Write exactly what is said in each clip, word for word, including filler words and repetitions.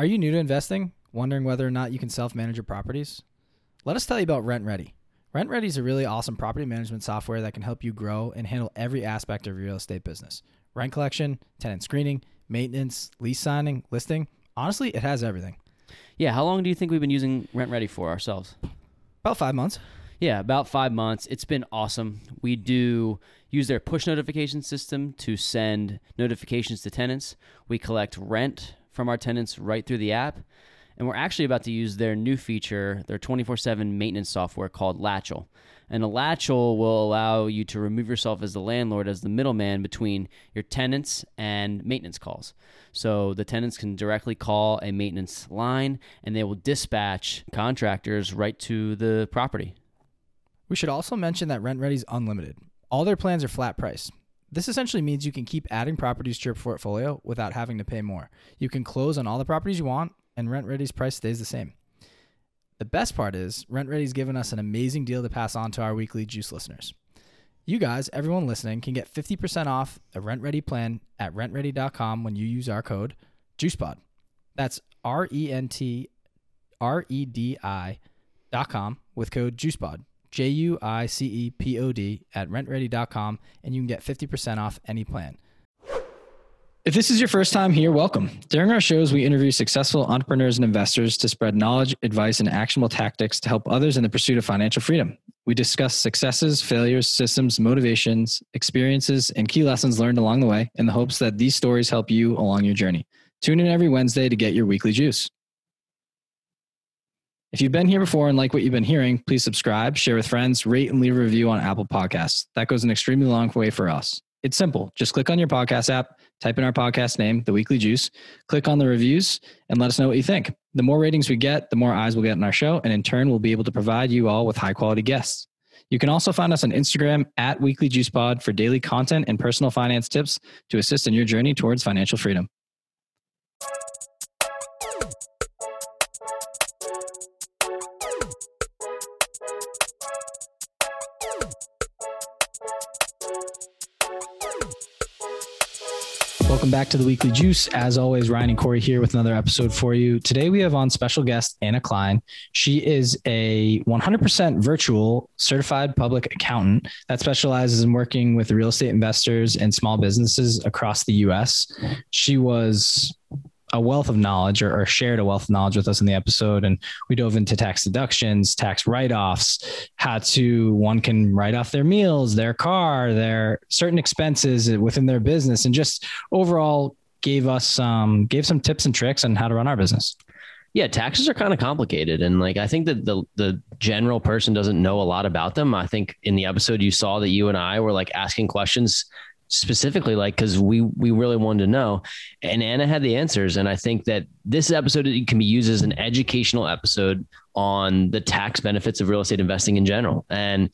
Are you new to investing, wondering whether or not you can self-manage your properties? Let us tell you about Rent Ready. Rent Ready is a really awesome property management software that can help you grow and handle every aspect of your real estate business. Rent collection, tenant screening, maintenance, lease signing, listing. Honestly, it has everything. Yeah, how long do you think we've been using Rent Ready for ourselves? About five months. Yeah, about five months. It's been awesome. We do use their push notification system to send notifications to tenants. We collect rent from our tenants right through the app. And we're actually about to use their new feature, their twenty-four seven maintenance software called Latchel. And a Latchel will allow you to remove yourself as the landlord, as the middleman between your tenants and maintenance calls. So the tenants can directly call a maintenance line and they will dispatch contractors right to the property. We should also mention that Rent Ready is unlimited. All their plans are flat price. This essentially means you can keep adding properties to your portfolio without having to pay more. You can close on all the properties you want, and Rent Ready's price stays the same. The best part is Rent Ready's given us an amazing deal to pass on to our weekly juice listeners. You guys, everyone listening, can get fifty percent off a Rent Ready plan at rent ready dot com when you use our code JUICEPOD. That's R E N T R E D I dot com with code JUICEPOD. J U I C E P O D at rent ready dot com, and you can get fifty percent off any plan. If this is your first time here, welcome. During our shows, we interview successful entrepreneurs and investors to spread knowledge, advice, and actionable tactics to help others in the pursuit of financial freedom. We discuss successes, failures, systems, motivations, experiences, and key lessons learned along the way in the hopes that these stories help you along your journey. Tune in every Wednesday to get your weekly juice. If you've been here before and like what you've been hearing, please subscribe, share with friends, rate, and leave a review on Apple Podcasts. That goes an extremely long way for us. It's simple. Just click on your podcast app, type in our podcast name, The Weekly Juice, click on the reviews, and let us know what you think. The more ratings we get, the more eyes we'll get on our show, and in turn, we'll be able to provide you all with high-quality guests. You can also find us on Instagram at Weekly Juice Pod for daily content and personal finance tips to assist in your journey towards financial freedom. Welcome back to The Weekly Juice. As always, Ryan and Corey here with another episode for you. Today we have on special guest Anna Klein. She is a one hundred percent virtual certified public accountant that specializes in working with real estate investors and small businesses across the U S. She was a wealth of knowledge or, or shared a wealth of knowledge with us in the episode. And we dove into tax deductions, tax write-offs, how to one can write off their meals, their car, their certain expenses within their business, and just overall gave us some, um, gave some tips and tricks on how to run our business. Yeah. Taxes are kind of complicated. And like, I think that the, the general person doesn't know a lot about them. I think in the episode you saw that you and I were like asking questions specifically, like, cause we, we really wanted to know, and Anna had the answers. And I think that this episode can be used as an educational episode on the tax benefits of real estate investing in general. And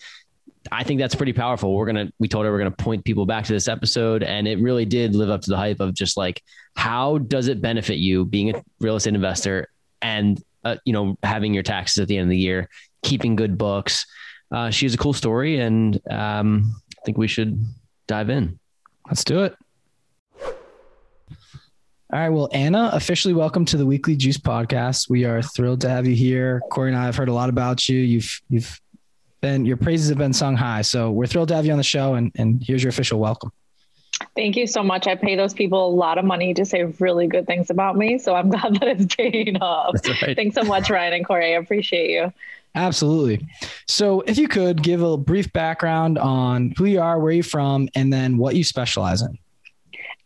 I think that's pretty powerful. We're going to, we told her we're going to point people back to this episode, and it really did live up to the hype of just like, how does it benefit you being a real estate investor and, uh, you know, having your taxes at the end of the year, keeping good books. Uh, she has a cool story, and um, I think we should dive in. Let's do it. All right. Well, Anna, officially welcome to the Weekly Juice Podcast. We are thrilled to have you here. Corey and I have heard a lot about you. You've, you've been, your praises have been sung high. So we're thrilled to have you on the show, and, and here's your official welcome. Thank you so much. I pay those people a lot of money to say really good things about me. So I'm glad that it's paying off. Right. Thanks so much, Ryan and Corey. I appreciate you. Absolutely. So if you could give a brief background on who you are, where you're from, and then what you specialize in.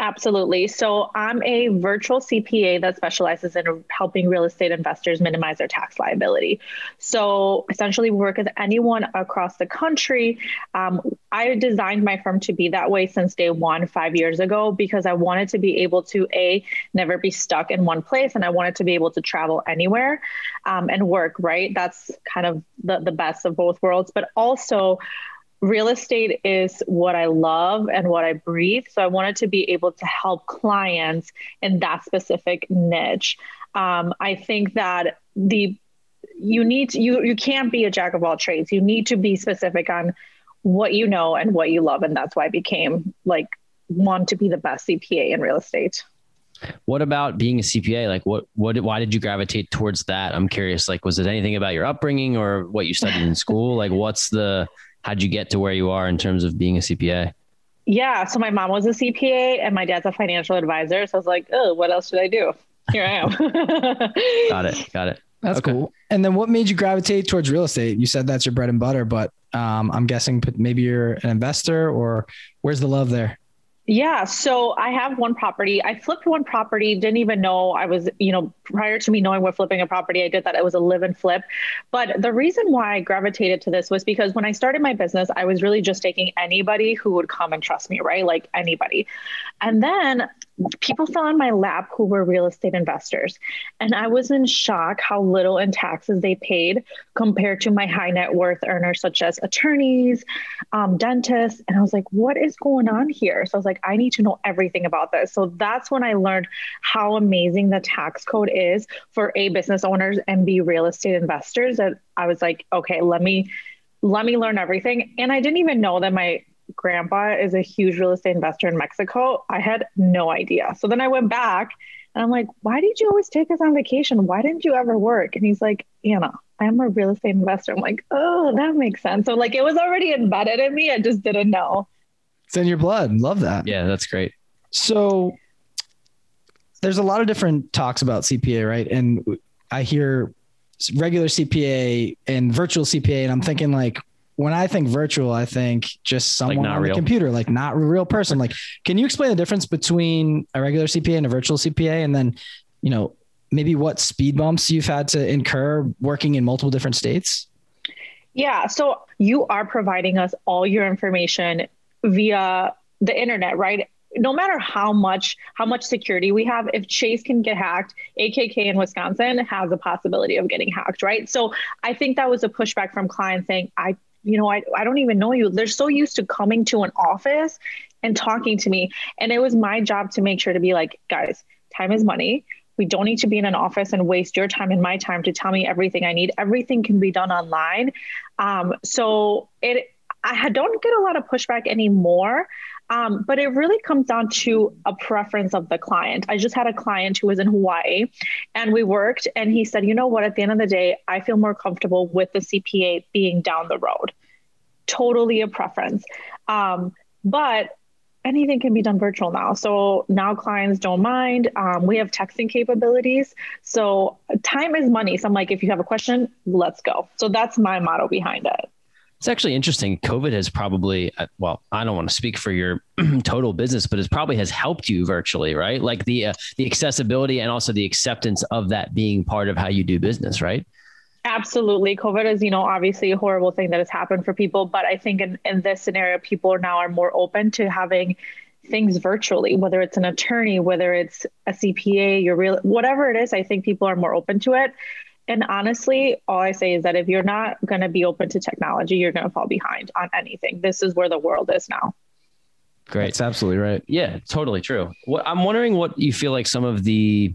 Absolutely. So I'm a virtual C P A that specializes in helping real estate investors minimize their tax liability. So essentially we work with anyone across the country. Um, I designed my firm to be that way since day one, five years ago, because I wanted to be able to, A, never be stuck in one place. And I wanted to be able to travel anywhere um, and work, right? That's kind of the, the best of both worlds, but also real estate is what I love and what I breathe. So I wanted to be able to help clients in that specific niche. Um, I think that the, you need to, you, you can't be a jack of all trades. You need to be specific on what you know and what you love. And that's why I became like, want to be the best C P A in real estate. What about being a C P A? Like what, what, why did you gravitate towards that? I'm curious, like, was it anything about your upbringing or what you studied in school? Like what's the, how'd you get to where you are in terms of being a C P A? Yeah. So my mom was a C P A and my dad's a financial advisor. So I was like, oh, what else should I do? Here I am. Got it. Got it. That's okay. Cool. And then what made you gravitate towards real estate? You said that's your bread and butter, but um, I'm guessing maybe you're an investor, or where's the love there? Yeah. So I have one property. I flipped one property. Didn't even know I was, you know, prior to me knowing we're flipping a property, I did that. It was a live and flip. But the reason why I gravitated to this was because when I started my business, I was really just taking anybody who would come and trust me, right? Like anybody. And then people fell on my lap who were real estate investors. And I was in shock how little in taxes they paid compared to my high net worth earners, such as attorneys, um, dentists. And I was like, what is going on here? So I was like, I need to know everything about this. So that's when I learned how amazing the tax code is for A, business owners, and B, real estate investors. That I was like, okay, let me, let me learn everything. And I didn't even know that my grandpa is a huge real estate investor in Mexico. I had no idea. So then I went back and I'm like, why did you always take us on vacation? Why didn't you ever work? And he's like, Anna, I'm a real estate investor. I'm like, oh, that makes sense. So like, it was already embedded in me. I just didn't know. It's in your blood. Love that. Yeah, that's great. So there's a lot of different talks about C P A, right? And I hear regular C P A and virtual C P A, and I'm thinking like, when I think virtual, I think just someone like on real. The computer, like not a real person. Like, can you explain the difference between a regular C P A and a virtual C P A? And then, you know, maybe what speed bumps you've had to incur working in multiple different states? Yeah. So you are providing us all your information via the internet, right? No matter how much, how much security we have, if Chase can get hacked, A K K in Wisconsin has a possibility of getting hacked, right? So I think that was a pushback from clients saying, I you know, I, I don't even know you. They're so used to coming to an office and talking to me. And it was my job to make sure to be like, guys, time is money. We don't need to be in an office and waste your time and my time to tell me everything I need. Everything can be done online. Um, so it, I don't get a lot of pushback anymore. Um, but it really comes down to a preference of the client. I just had a client who was in Hawaii and we worked, and he said, you know what, at the end of the day, I feel more comfortable with the C P A being down the road. Totally a preference. Um, but anything can be done virtual now. So now clients don't mind. Um, we have texting capabilities. So time is money. So I'm like, if you have a question, let's go. So that's my motto behind it. It's actually interesting. COVID has probably, well, I don't want to speak for your total business, but it probably has helped you virtually, right? Like the, uh, the accessibility and also the acceptance of that being part of how you do business, right? Absolutely. COVID is, you know, obviously a horrible thing that has happened for people, but I think in, in this scenario, people are now are more open to having things virtually, whether it's an attorney, whether it's a C P A, your real, whatever it is, I think people are more open to it. And honestly, all I say is that if you're not going to be open to technology, you're going to fall behind on anything. This is where the world is now. Great. That's absolutely right. Yeah, totally true. What, I'm wondering what you feel like some of the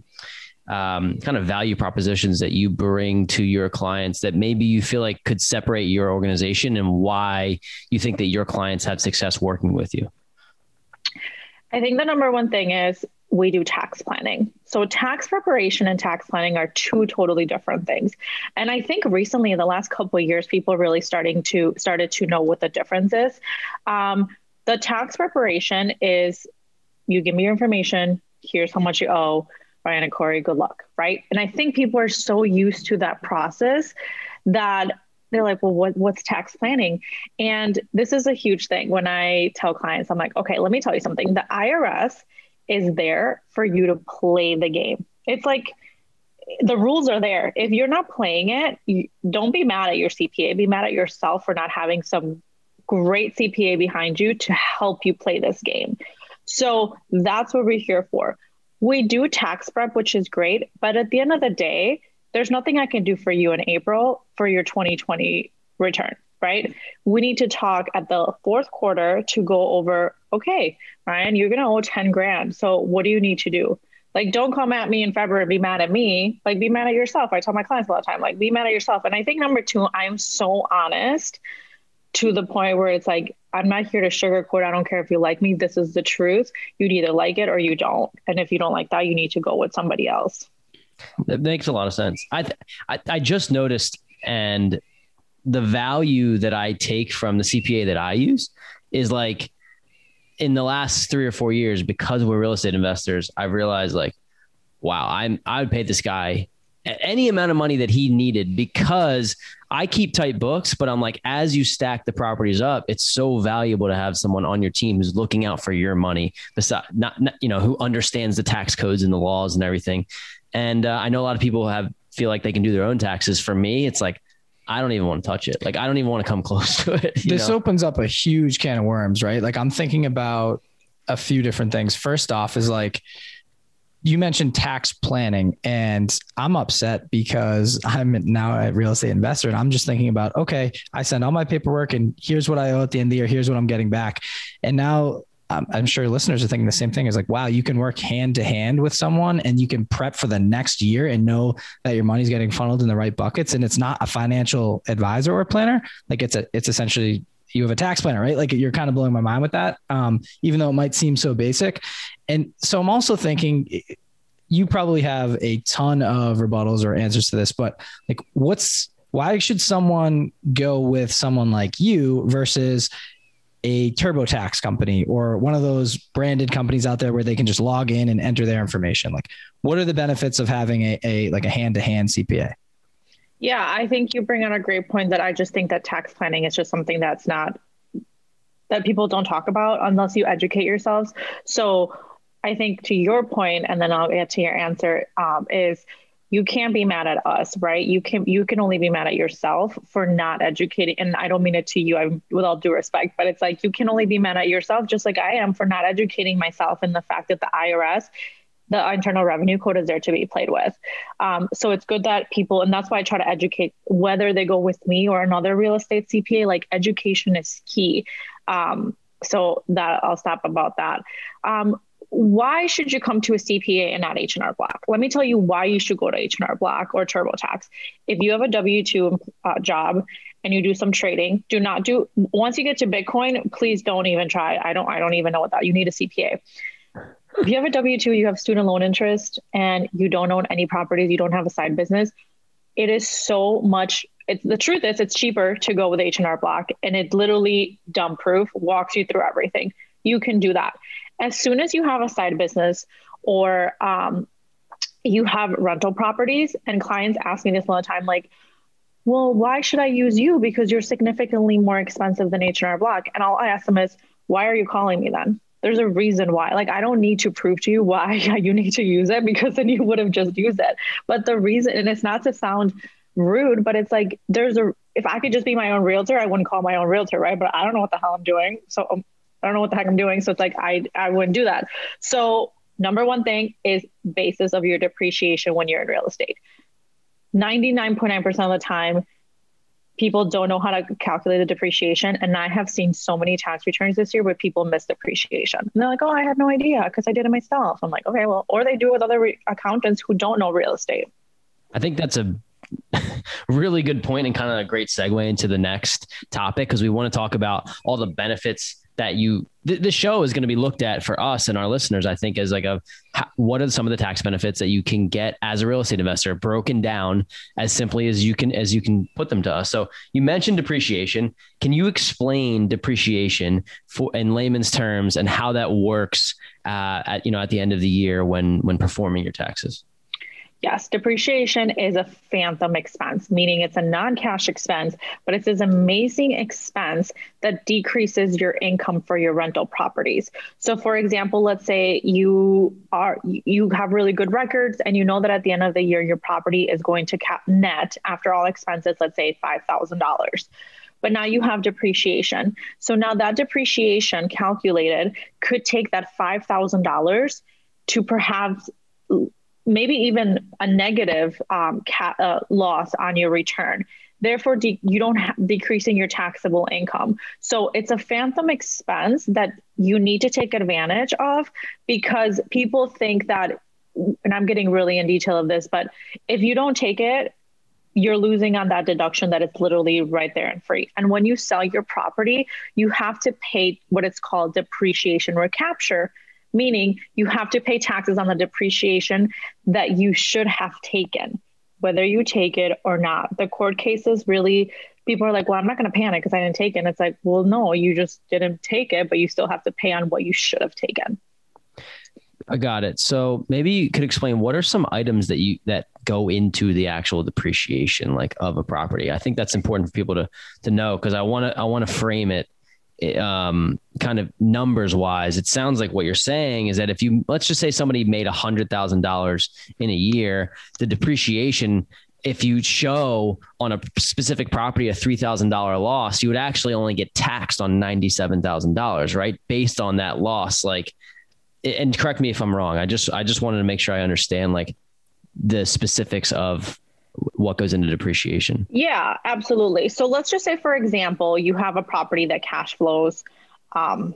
um, kind of value propositions that you bring to your clients that maybe you feel like could separate your organization, and why you think that your clients have success working with you. I think the number one thing is we do tax planning. So tax preparation and tax planning are two totally different things. And I think recently in the last couple of years, people really starting to started to know what the difference is. Um, the tax preparation is you give me your information. Here's how much you owe. Brian and Corey, good luck. Right. And I think people are so used to that process that they're like, well, what, what's tax planning? And this is a huge thing. When I tell clients, I'm like, okay, let me tell you something. The I R S is there for you to play the game. It's like the rules are there. If you're not playing it, you, don't be mad at your C P A. Be mad at yourself for not having some great C P A behind you to help you play this game. So that's what we're here for. We do tax prep, which is great. But at the end of the day, there's nothing I can do for you in April for your twenty twenty return, right? We need to talk at the fourth quarter to go over, okay, Ryan, you're going to owe ten grand. So what do you need to do? Like, don't come at me in February and be mad at me. Like, be mad at yourself. I tell my clients a lot of time, like, be mad at yourself. And I think number two, I'm so honest to the point where it's like, I'm not here to sugarcoat. I don't care if you like me. This is the truth. You'd either like it or you don't. And if you don't like that, you need to go with somebody else. That makes a lot of sense. I, th- I, I just noticed, and the value that I take from the C P A that I use is like, in the last three or four years, because we're real estate investors, I've realized like, wow, I'm, I would pay this guy any amount of money that he needed, because I keep tight books, but I'm like, as you stack the properties up, it's so valuable to have someone on your team who's looking out for your money, besides not, not you know, who understands the tax codes and the laws and everything. And uh, I know a lot of people have feel like they can do their own taxes. For me, it's like, I don't even want to touch it. Like, I don't even want to come close to it. This know? opens up a huge can of worms, right? Like, I'm thinking about a few different things. First off is like, you mentioned tax planning, and I'm upset because I'm now a real estate investor, and I'm just thinking about, okay, I send all my paperwork and here's what I owe at the end of the year. Here's what I'm getting back. And now um, I'm sure listeners are thinking the same thing. Is like, wow, you can work hand to hand with someone and you can prep for the next year and know that your money's getting funneled in the right buckets. And it's not a financial advisor or planner. Like it's a, it's essentially you have a tax planner, right? Like you're kind of blowing my mind with that. Um, even though it might seem so basic. And so I'm also thinking you probably have a ton of rebuttals or answers to this, but like what's, why should someone go with someone like you versus a TurboTax company or one of those branded companies out there where they can just log in and enter their information? Like what are the benefits of having a, a like a hand-to-hand C P A? Yeah, I think you bring on a great point that I just think that tax planning is just something that's not, that people don't talk about unless you educate yourselves. So I think to your point, and then I'll add to your answer, um, is you can't be mad at us, right? You can you can only be mad at yourself for not educating. And I don't mean it to you, I, with all due respect, but it's like you can only be mad at yourself, just like I am, for not educating myself in the fact that the I R S, the Internal Revenue Code, is there to be played with. Um, so it's good that people, and that's why I try to educate, whether they go with me or another real estate C P A, like education is key. Um, so that I'll stop about that. Um, why should you come to a C P A and not H and R Block? Let me tell you why you should go to H and R Block or TurboTax. If you have a W two uh, job and you do some trading, do not do, once you get to Bitcoin, please don't even try. I don't, I don't even know what that, you need a C P A. If you have a W two, you have student loan interest, and you don't own any properties, you don't have a side business, it is so much. It's, the truth is it's cheaper to go with H and R Block, and it literally dumb proof walks you through everything. You can do that. As soon as you have a side business or um, you have rental properties, and clients ask me this all the time, like, well, why should I use you? Because you're significantly more expensive than H and R Block. And all I ask them is, why are you calling me then? There's a reason why. Like, I don't need to prove to you why you need to use it, because then you would have just used it. But the reason, and it's not to sound rude, but it's like, there's a, if I could just be my own realtor, I wouldn't call my own realtor, right? But I don't know what the hell I'm doing. So um, I don't know what the heck I'm doing. So it's like, I, I wouldn't do that. So number one thing is basis of your depreciation when you're in real estate. ninety-nine point nine percent of the time, people don't know how to calculate the depreciation. And I have seen so many tax returns this year where people miss depreciation. And they're like, oh, I had no idea because I did it myself. I'm like, okay, well, or they do it with other re- accountants who don't know real estate. I think that's a really good point and kind of a great segue into the next topic, because we want to talk about all the benefits that you, th- the show is going to be looked at for us and our listeners, I think, as like a, how, what are some of the tax benefits that you can get as a real estate investor, broken down as simply as you can, as you can put them to us. So you mentioned depreciation. Can you explain depreciation for in layman's terms and how that works uh, at, you know, at the end of the year when, when performing your taxes? Yes, depreciation is a phantom expense, meaning it's a non-cash expense, but it's this amazing expense that decreases your income for your rental properties. So for example, let's say you are you have really good records and you know that at the end of the year, your property is going to cap net after all expenses, let's say five thousand dollars. But now you have depreciation. So now that depreciation calculated could take that five thousand dollars to perhaps maybe even a negative um, ca- uh, loss on your return. Therefore, de- you don't ha- decreasing your taxable income. So it's a phantom expense that you need to take advantage of, because people think that, and I'm getting really in detail of this, but if you don't take it, you're losing on that deduction that it's literally right there and free. And when you sell your property, you have to pay what it's called depreciation recapture, meaning you have to pay taxes on the depreciation that you should have taken, whether you take it or not. The court cases really, people are like, well, I'm not going to panic because I didn't take it. And it's like, well, no, you just didn't take it, but you still have to pay on what you should have taken. I got it. So maybe you could explain what are some items that you, that go into the actual depreciation like of a property. I think that's important for people to, to know. Cause I want to, I want to frame it um, kind of numbers wise. It sounds like what you're saying is that if you, let's just say somebody made a hundred thousand dollars in a year, the depreciation, if you show on a specific property a three thousand dollars loss, you would actually only get taxed on ninety-seven thousand dollars, right? Based on that loss. Like, and correct me if I'm wrong. I just, I just wanted to make sure I understand like the specifics of what goes into depreciation. Yeah, absolutely. So let's just say, for example, you have a property that cash flows um,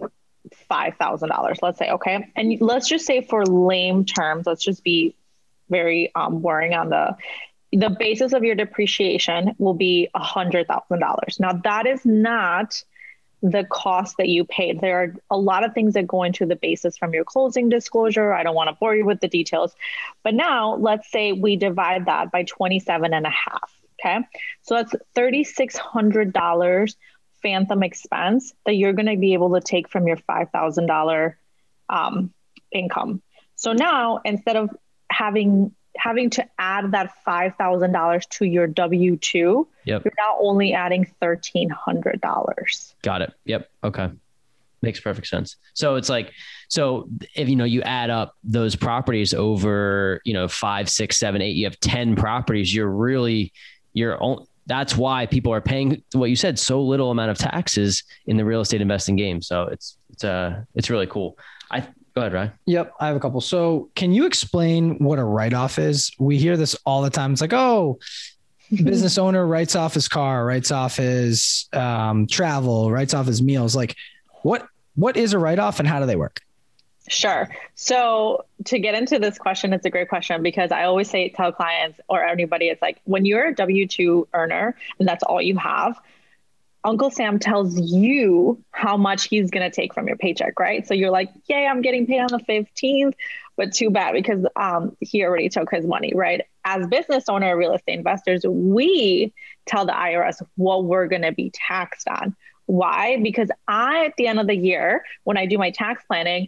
five thousand dollars, let's say. Okay. And let's just say for lame terms, let's just be very um, worrying on the, the basis of your depreciation will be a hundred thousand dollars. Now that is not the cost that you paid. There are a lot of things that go into the basis from your closing disclosure. I don't want to bore you with the details, but now let's say we divide that by twenty-seven and a half. Okay. So that's three thousand six hundred dollars phantom expense that you're going to be able to take from your five thousand dollars um, income. So now instead of having having to add that five thousand dollars to your W two, yep, you're now only adding one thousand three hundred dollars. Got it. Yep. Okay. Makes perfect sense. So it's like, so if, you know, you add up those properties over, you know, five, six, seven, eight, you have ten properties, you're really, you're only, that's why people are paying what you said, so little amount of taxes in the real estate investing game. So it's, it's, uh, it's really cool. I Go ahead, Ryan. Yep. I have a couple. So can you explain what a write-off is? We hear this all the time. It's like, oh, business owner writes off his car, writes off his um, travel, writes off his meals. Like what, what is a write-off and how do they work? Sure. So to get into this question, it's a great question because I always say, tell clients or anybody, it's like when you're a W two earner and that's all you have, Uncle Sam tells you how much he's going to take from your paycheck, right? So you're like, yay, I'm getting paid on the fifteenth, but too bad because um, he already took his money, right? As business owner, real estate investors, we tell the I R S what we're going to be taxed on. Why? Because I, at the end of the year, when I do my tax planning,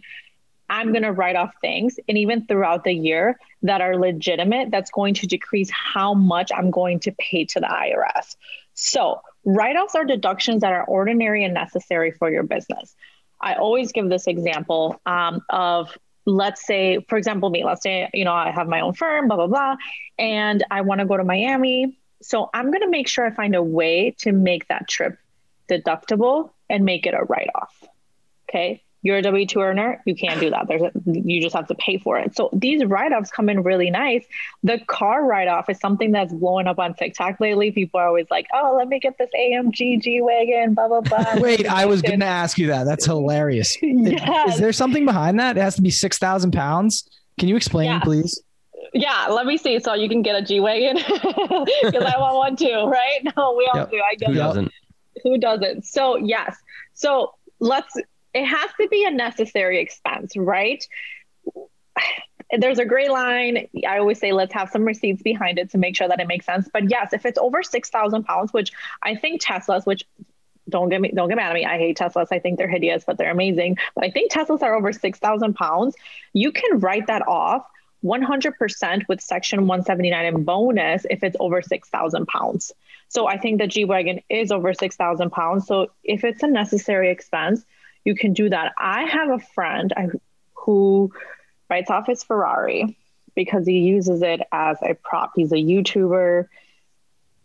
I'm going to write off things. And even throughout the year that are legitimate, that's going to decrease how much I'm going to pay to the I R S. So write-offs are deductions that are ordinary and necessary for your business. I always give this example um, of, let's say, for example, me, let's say, you know, I have my own firm, blah, blah, blah, and I want to go to Miami. So I'm going to make sure I find a way to make that trip deductible and make it a write-off. Okay. You're a W two earner. You can't do that. There's a, you just have to pay for it. So these write-offs come in really nice. The car write-off is something that's blowing up on TikTok lately. People are always like, oh, let me get this A M G G-Wagon, blah, blah, blah. Wait, I was going to ask you that. That's hilarious. Yes. Is there something behind that? It has to be six thousand pounds. Can you explain, yeah, please? Yeah, let me see. So you can get a G-Wagon because I want one too, right? No, we all yep. do. I get Who doesn't? Who doesn't? So yes. So let's... It has to be a necessary expense, right? There's a gray line. I always say, let's have some receipts behind it to make sure that it makes sense. But yes, if it's over six thousand pounds, which I think Teslas, which don't get me, don't get mad at me. I hate Teslas. I think they're hideous, but they're amazing. But I think Teslas are over six thousand pounds. You can write that off one hundred percent with Section one seventy-nine and bonus if it's over six thousand pounds. So I think the G-Wagon is over six thousand pounds. So if it's a necessary expense, you can do that. I have a friend who writes off his Ferrari because he uses it as a prop. He's a YouTuber.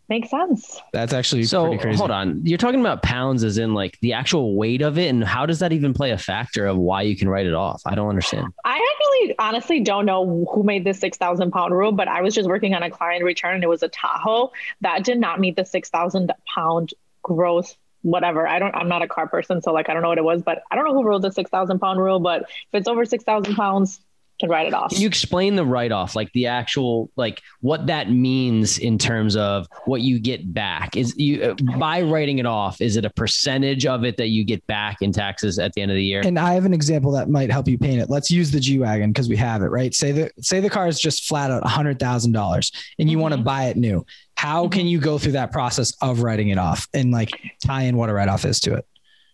Makes sense. That's actually so, pretty crazy. Hold on. You're talking about pounds as in like the actual weight of it. And how does that even play a factor of why you can write it off? I don't understand. I actually honestly don't know who made the six thousand pound rule, but I was just working on a client return and it was a Tahoe that did not meet the six thousand pound gross whatever. I don't, I'm not a car person. So like, I don't know what it was, but I don't know who ruled the six thousand pound rule, but if it's over six thousand pounds, and write it off. Can you explain the write-off, like the actual, like what that means in terms of what you get back? Is you by writing it off, is it a percentage of it that you get back in taxes at the end of the year? And I have an example that might help you paint it. Let's use the G-Wagon because we have it, right? Say the, say the car is just flat out one hundred thousand dollars and you mm-hmm. want to buy it new. How can you go through that process of writing it off and like tie in what a write-off is to it?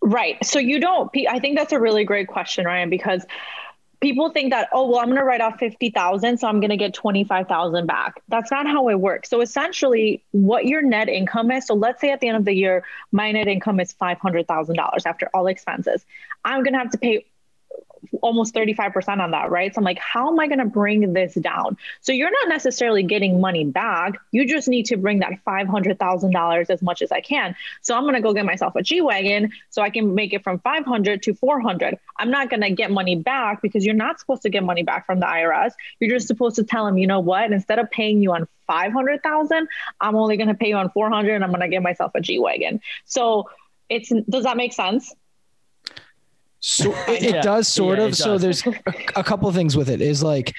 Right. So you don't, I think that's a really great question, Ryan, because people think that, oh, well, I'm going to write off fifty thousand. So I'm going to get twenty-five thousand back. That's not how it works. So essentially what your net income is. So let's say at the end of the year, my net income is five hundred thousand dollars after all expenses. I'm going to have to pay almost thirty-five percent on that, right? So I'm like, how am I going to bring this down? So you're not necessarily getting money back. You just need to bring that five hundred thousand dollars as much as I can. So I'm going to go get myself a G-Wagon so I can make it from five hundred to four hundred. I'm not going to get money back because you're not supposed to get money back from the I R S. You're just supposed to tell them, you know what, instead of paying you on five hundred thousand, I'm only going to pay you on four hundred and I'm going to get myself a G-Wagon. So it's, does that make sense? So it, yeah. it does sort yeah, of. So there's a, a couple of things with it is like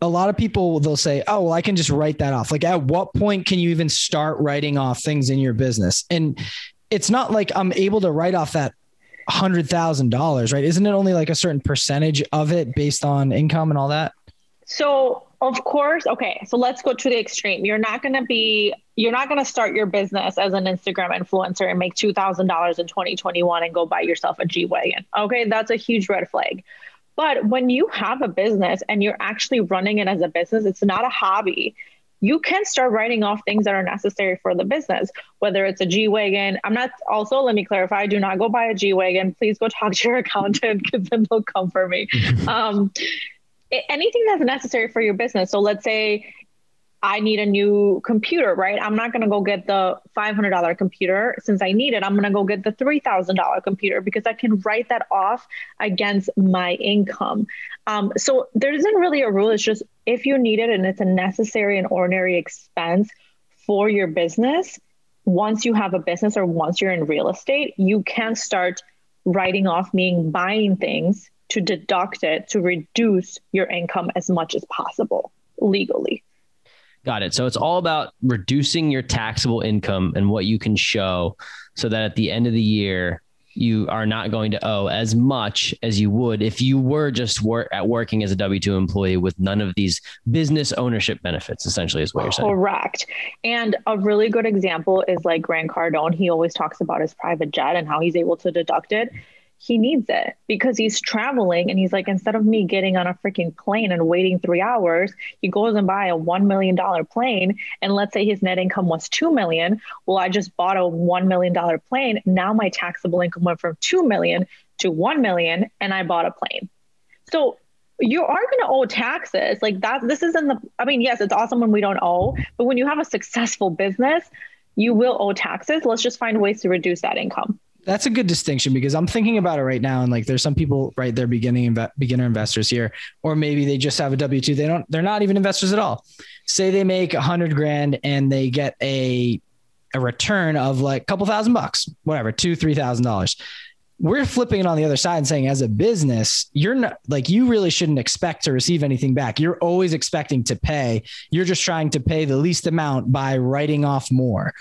a lot of people, they'll say, oh, well, I can just write that off. Like at what point can you even start writing off things in your business? And it's not like I'm able to write off that one hundred thousand dollars, right? Isn't it only like a certain percentage of it based on income and all that? So of course. Okay. So let's go to the extreme. You're not going to be, you're not going to start your business as an Instagram influencer and make two thousand dollars in twenty twenty-one and go buy yourself a G-Wagon. Okay. That's a huge red flag. But when you have a business and you're actually running it as a business, it's not a hobby. You can start writing off things that are necessary for the business, whether it's a G-Wagon. I'm not also, let me clarify, do not go buy a G-Wagon. Please go talk to your accountant because then they'll come for me. Um, anything that's necessary for your business. So let's say I need a new computer, right? I'm not going to go get the five hundred dollars computer since I need it. I'm going to go get the three thousand dollars computer because I can write that off against my income. Um, so there isn't really a rule. It's just if you need it and it's a necessary and ordinary expense for your business, once you have a business or once you're in real estate, you can start writing off, meaning buying things to deduct it, to reduce your income as much as possible legally. Got it. So it's all about reducing your taxable income and what you can show so that at the end of the year, you are not going to owe as much as you would if you were just wor- at working as a W two employee with none of these business ownership benefits, essentially is what you're saying. Correct. And a really good example is like Grant Cardone. He always talks about his private jet and how he's able to deduct it. He needs it because he's traveling and he's like, instead of me getting on a freaking plane and waiting three hours, he goes and buy a one million dollars plane. And let's say his net income was two million dollars. Well, I just bought a one million dollars plane. Now my taxable income went from two million dollars to one million dollars and I bought a plane. So you are going to owe taxes like that. This isn't the, I mean, yes, it's awesome when we don't owe, but when you have a successful business, you will owe taxes. Let's just find ways to reduce that income. That's a good distinction because I'm thinking about it right now. And like, there's some people, right? They're beginning inv- beginner investors here, or maybe they just have a W two. They don't, they're not even investors at all. Say they make a hundred grand and they get a, a return of like a couple thousand bucks, whatever, two, three thousand dollars. We're flipping it on the other side and saying as a business, you're not like, you really shouldn't expect to receive anything back. You're always expecting to pay. You're just trying to pay the least amount by writing off more.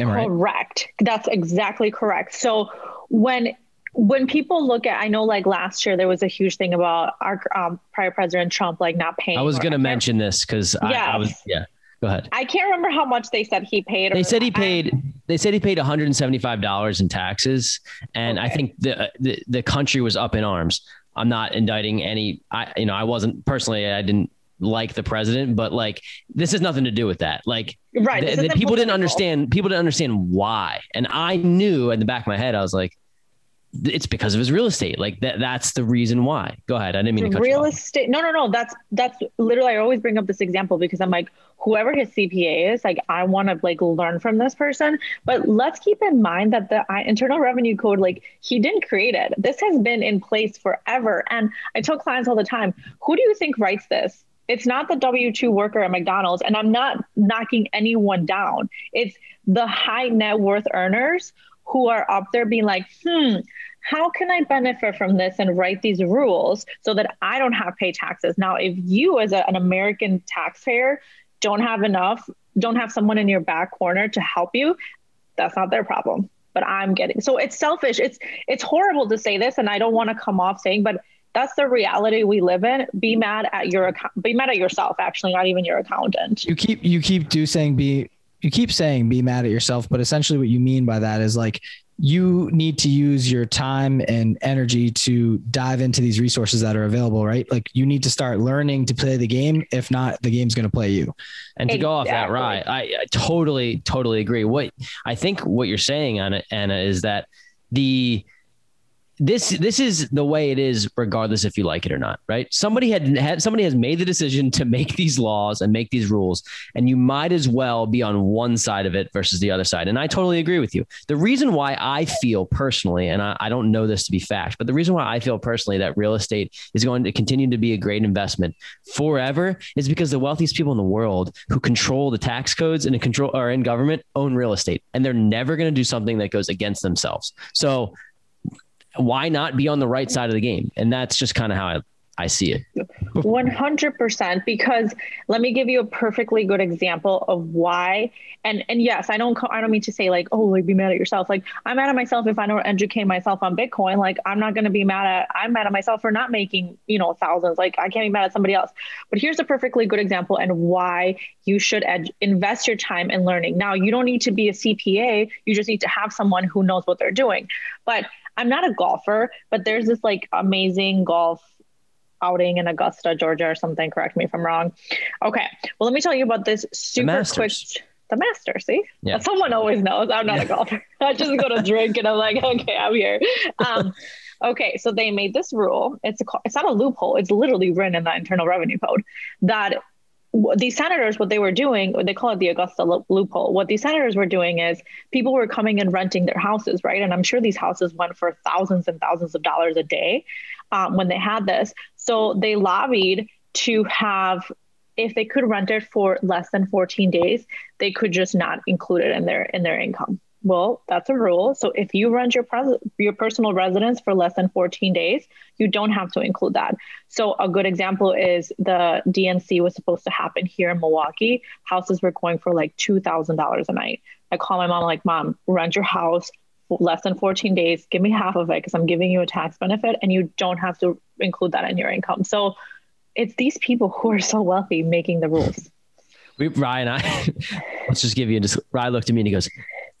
Right. Correct. That's exactly correct. So when, when people look at, I know like last year, there was a huge thing about our um, prior president, Trump, like not paying. I was going to mention this because yeah. I, I was, yeah, go ahead. I can't remember how much they said he paid. Or they said he paid, I, they said he paid one hundred seventy-five dollars in taxes. And okay. I think the, the, the country was up in arms. I'm not indicting any, I, you know, I wasn't personally, I didn't like the president, but like, this has nothing to do with that. Like, right. The, the people political. didn't understand, people didn't understand why. And I knew in the back of my head, I was like, it's because of his real estate. Like that, that's the reason why. Go ahead. I didn't mean to cut real estate. No, no, no. That's, that's literally, I always bring up this example because I'm like, whoever his C P A is, like, I want to like learn from this person, but let's keep in mind that the Internal Revenue Code, like he didn't create it. This has been in place forever. And I tell clients all the time, who do you think writes this? It's not the W two worker at McDonald's, and I'm not knocking anyone down. It's the high net worth earners who are up there being like, hmm, how can I benefit from this and write these rules so that I don't have to pay taxes? Now, if you as a, an American taxpayer don't have enough, don't have someone in your back corner to help you, that's not their problem. But I'm getting, so it's selfish. It's, it's horrible to say this, and I don't want to come off saying, but that's the reality we live in. Be mad at your account, be mad at yourself, actually, not even your accountant. You keep, you keep do saying, be, you keep saying, be mad at yourself. But essentially what you mean by that is, like, you need to use your time and energy to dive into these resources that are available, right? Like, you need to start learning to play the game. If not, the game's going to play you. And to exactly. go off that, right? I, I totally, totally agree. What I think what you're saying, Anna, Anna, is that the, this, this is the way it is, regardless if you like it or not, right? Somebody had, had somebody has made the decision to make these laws and make these rules, and you might as well be on one side of it versus the other side. And I totally agree with you. The reason why I feel personally, and I, I don't know this to be fact, but the reason why I feel personally that real estate is going to continue to be a great investment forever is because the wealthiest people in the world who control the tax codes and control are in government own real estate, and they're never going to do something that goes against themselves. So why not be on the right side of the game? And that's just kind of how I, I see it. one hundred percent, because let me give you a perfectly good example of why. And, and yes, I don't, I don't mean to say, like, oh, like, be mad at yourself. Like, I'm mad at myself. If I don't educate myself on Bitcoin, like, I'm not going to be mad at, I'm mad at myself for not making, you know, thousands. Like, I can't be mad at somebody else. But here's a perfectly good example and why you should ed- invest your time in learning. Now, you don't need to be a C P A. You just need to have someone who knows what they're doing. But I'm not a golfer, but there's this, like, amazing golf outing in Augusta, Georgia, or something. Correct me if I'm wrong. Okay. Well, let me tell you about this super the quick, the Masters. See, yeah. Someone always knows I'm not yeah. a golfer. I just go to drink and I'm like, okay, I'm here. Um, okay. So they made this rule. It's a, it's not a loophole. It's literally written in the Internal Revenue Code that these senators, what they were doing, they call it the Augusta loophole. What these senators were doing is people were coming and renting their houses, right? And I'm sure these houses went for thousands and thousands of dollars a day um, when they had this. So they lobbied to have, if they could rent it for less than fourteen days, they could just not include it in their in their income. Well, that's a rule. So if you rent your pres- your personal residence for less than fourteen days, you don't have to include that. So a good example is the D N C was supposed to happen here in Milwaukee. Houses were going for like two thousand dollars a night. I call my mom, like, Mom, rent your house for less than fourteen days. Give me half of it because I'm giving you a tax benefit and you don't have to include that in your income. So it's these people who are so wealthy making the rules. We, Ryan, I, let's just give you a dis- Ryan looked at me and he goes,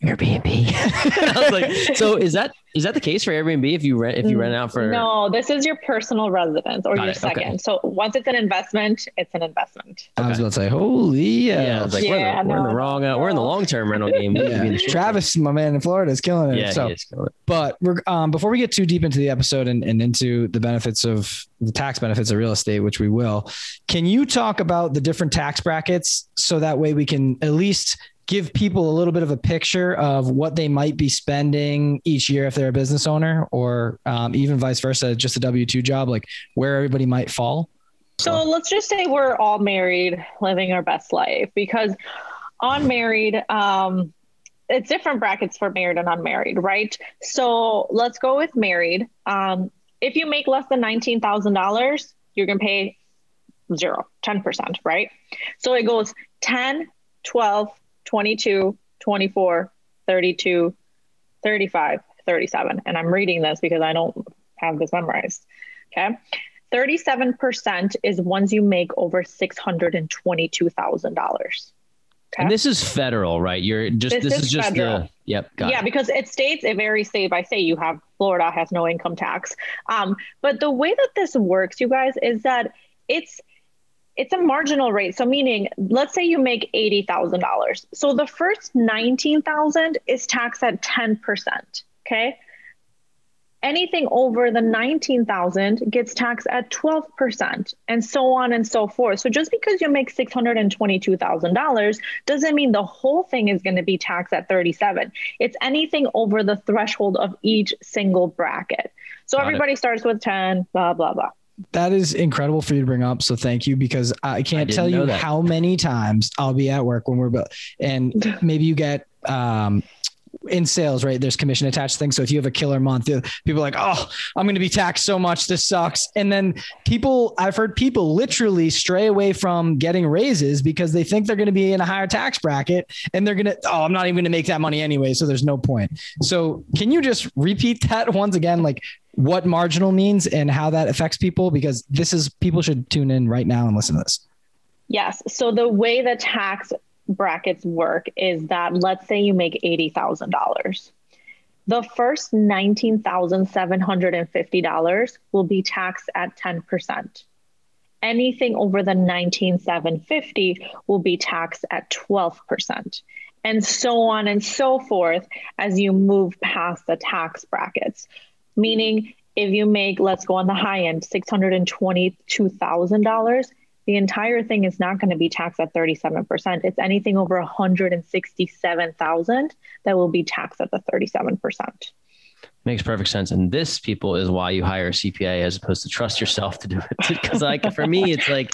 Airbnb. I was like, so is that is that the case for Airbnb if you rent if you rent out for? No, this is your personal residence or Got your it. second. Okay. So once it's an investment, it's an investment. I okay. was about to say, holy yeah. I was like, yeah, we're, in the, no, we're in the wrong. Uh, no. We're in the long term rental game. Yeah. Travis, my man in Florida, is killing it. Yeah, so, he is killing it. But we're, um, before we get too deep into the episode and, and into the benefits of the tax benefits of real estate, which we will, can you talk about the different tax brackets so that way we can at least give people a little bit of a picture of what they might be spending each year if they're a business owner, or um, even vice versa, just a W two job, like where everybody might fall? So, so let's just say we're all married, living our best life, because unmarried, um, it's different brackets for married and unmarried, right? So let's go with married. Um, if you make less than nineteen thousand dollars, you're going to pay zero, ten percent, right? So it goes ten, twelve, twenty-two, twenty-four, thirty-two, thirty-five, thirty-seven. And I'm reading this because I don't have this memorized. Okay. thirty-seven percent is ones you make over six hundred twenty-two thousand dollars. Okay? And this is federal, right? You're just, this, this is, is just the, yep. Got yeah. It. Because it states, it varies state by state. You have Florida has no income tax. Um, but the way that this works, you guys, is that it's, It's a marginal rate. So meaning, let's say you make eighty thousand dollars. So the first nineteen thousand dollars is taxed at ten percent, okay? Anything over the nineteen thousand dollars gets taxed at twelve percent, and so on and so forth. So just because you make six hundred twenty-two thousand dollars doesn't mean the whole thing is going to be taxed at thirty-seven. It's anything over the threshold of each single bracket. So Got everybody it. starts with ten, blah, blah, blah. That is incredible for you to bring up. So thank you, because I can't I tell you that. how many times I'll be at work when we're, and maybe you get, um, in sales, right? There's commission attached things. So if you have a killer month, people are like, oh, I'm going to be taxed so much. This sucks. And then people, I've heard people literally stray away from getting raises because they think they're going to be in a higher tax bracket and they're going to, oh, I'm not even going to make that money anyway. So there's no point. So can you just repeat that once again, like what marginal means and how that affects people? Because this is, people should tune in right now and listen to this. Yes. So the way the tax brackets work is that, let's say you make eighty thousand dollars. The first nineteen thousand seven hundred fifty dollars will be taxed at ten percent. Anything over the nineteen thousand seven hundred fifty dollars will be taxed at twelve percent, and so on and so forth as you move past the tax brackets. Meaning if you make, let's go on the high end, six hundred twenty-two thousand dollars, the entire thing is not going to be taxed at thirty-seven percent. It's anything over one hundred sixty-seven thousand dollars that will be taxed at the thirty-seven percent. Makes perfect sense. And this, people, is why you hire a C P A as opposed to trust yourself to do it. Because like for me, it's like,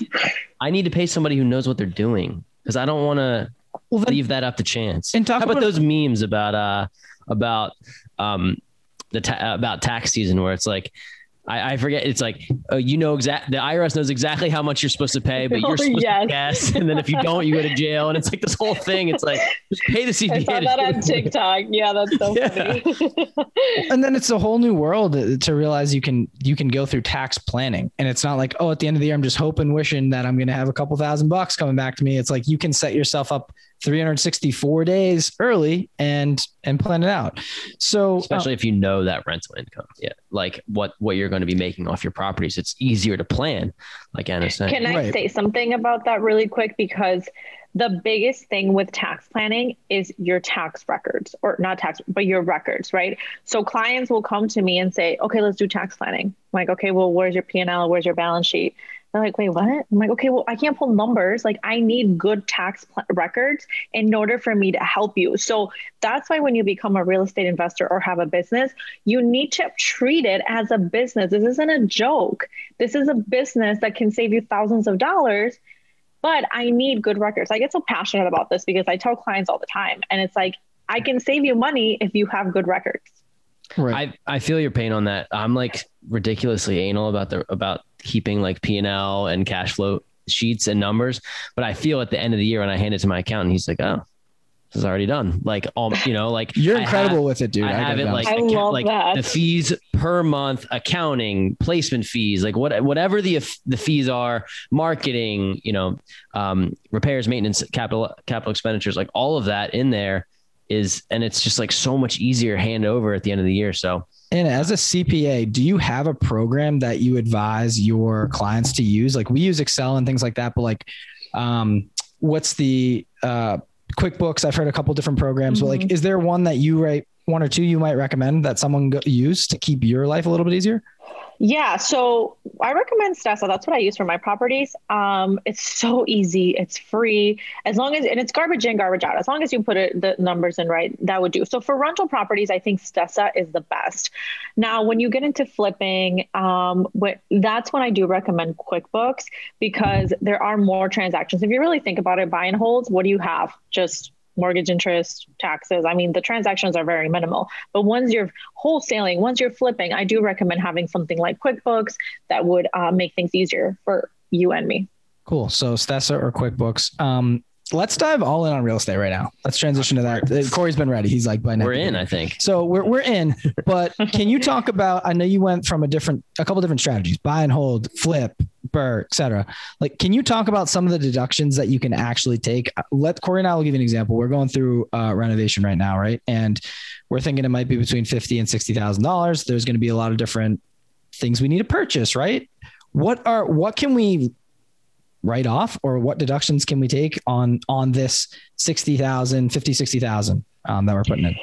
I need to pay somebody who knows what they're doing, because I don't want to well, leave that up to chance. And talk How about, about those memes about, uh, about, um, the ta- about tax season where it's like, I, I forget. It's like, uh, you know, exact the I R S knows exactly how much you're supposed to pay, but you're supposed yes. to guess. And then if you don't, you go to jail. And it's like this whole thing. It's like, just pay the C P A. I saw that on TikTok. Yeah, that's so yeah. funny. And then it's a whole new world to realize you can, you can go through tax planning. And it's not like, oh, at the end of the year, I'm just hoping, wishing that I'm going to have a couple thousand bucks coming back to me. It's like, you can set yourself up three hundred sixty-four days early and, and plan it out. So especially um, if you know that rental income, yeah, like what, what you're going to be making off your properties, it's easier to plan. Like Anna said. Can I right. say something about that really quick? Because the biggest thing with tax planning is your tax records, or not tax, but your records, right? So clients will come to me and say, okay, let's do tax planning. I'm like, okay, well, where's your P and L? Where's your balance sheet? They're like, wait, what? I'm like, okay, well, I can't pull numbers. Like, I need good tax pl- records in order for me to help you. So that's why when you become a real estate investor or have a business, you need to treat it as a business. This isn't a joke. This is a business that can save you thousands of dollars, but I need good records. I get so passionate about this because I tell clients all the time, and it's like, I can save you money if you have good records. Right. I, I feel your pain on that. I'm like ridiculously anal about the, about keeping like P and L and cash flow sheets and numbers. But I feel at the end of the year when I hand it to my accountant, he's like, oh, this is already done. Like, all, you know, like you're I incredible have, with it, dude. I, I have it like, I account, love like that. The fees per month, accounting, placement fees, like what, whatever the, the fees are, marketing, you know, um, repairs, maintenance, capital, capital expenditures, like all of that in there is, and it's just like so much easier hand over at the end of the year. So and as a C P A, do you have a program that you advise your clients to use? Like we use Excel and things like that, but like, um, what's the, uh, QuickBooks? I've heard a couple different programs, mm-hmm. but like, is there one that you write one or two you might recommend that someone go- use to keep your life a little bit easier? Yeah. So I recommend Stessa. That's what I use for my properties. Um, it's so easy. It's free as long as, and it's garbage in, garbage out. As long as you put it, the numbers in right, that would do. So for rental properties, I think Stessa is the best. Now, when you get into flipping, um, what, that's when I do recommend QuickBooks because there are more transactions. If you really think about it, buy and holds, what do you have? Just mortgage interest, taxes. I mean, the transactions are very minimal, but once you're wholesaling, once you're flipping, I do recommend having something like QuickBooks that would uh, make things easier for you and me. Cool. So Stessa or QuickBooks. Um, let's dive all in on real estate right now. Let's transition to that. Corey's been ready. He's like, by now we're in, I think. So we're, we're in, but can you talk about, I know you went from a different, a couple different strategies, buy and hold, flip, burr, et cetera. Like, can you talk about some of the deductions that you can actually take? Let Corey and I will give you an example. We're going through a uh, renovation right now. Right. And we're thinking it might be between fifty and sixty thousand dollars. There's going to be a lot of different things we need to purchase. Right. What are, what can we write off or what deductions can we take on, on this sixty thousand, fifty, sixty thousand um, that we're putting in?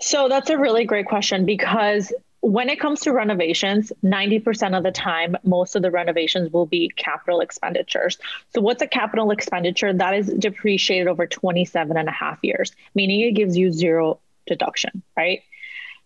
So that's a really great question because when it comes to renovations, ninety percent of the time, most of the renovations will be capital expenditures. So what's a capital expenditure? That is depreciated over twenty-seven and a half years, meaning it gives you zero deduction, right?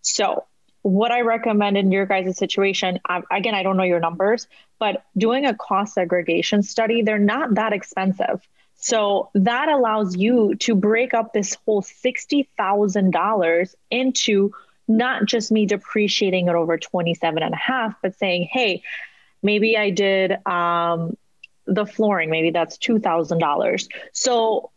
So what I recommend in your guys' situation, um, again, I don't know your numbers, but doing a cost segregation study, they're not that expensive. So that allows you to break up this whole sixty thousand dollars into not just me depreciating it over twenty-seven and a half, but saying, hey, maybe I did um, the flooring, maybe that's two thousand dollars. So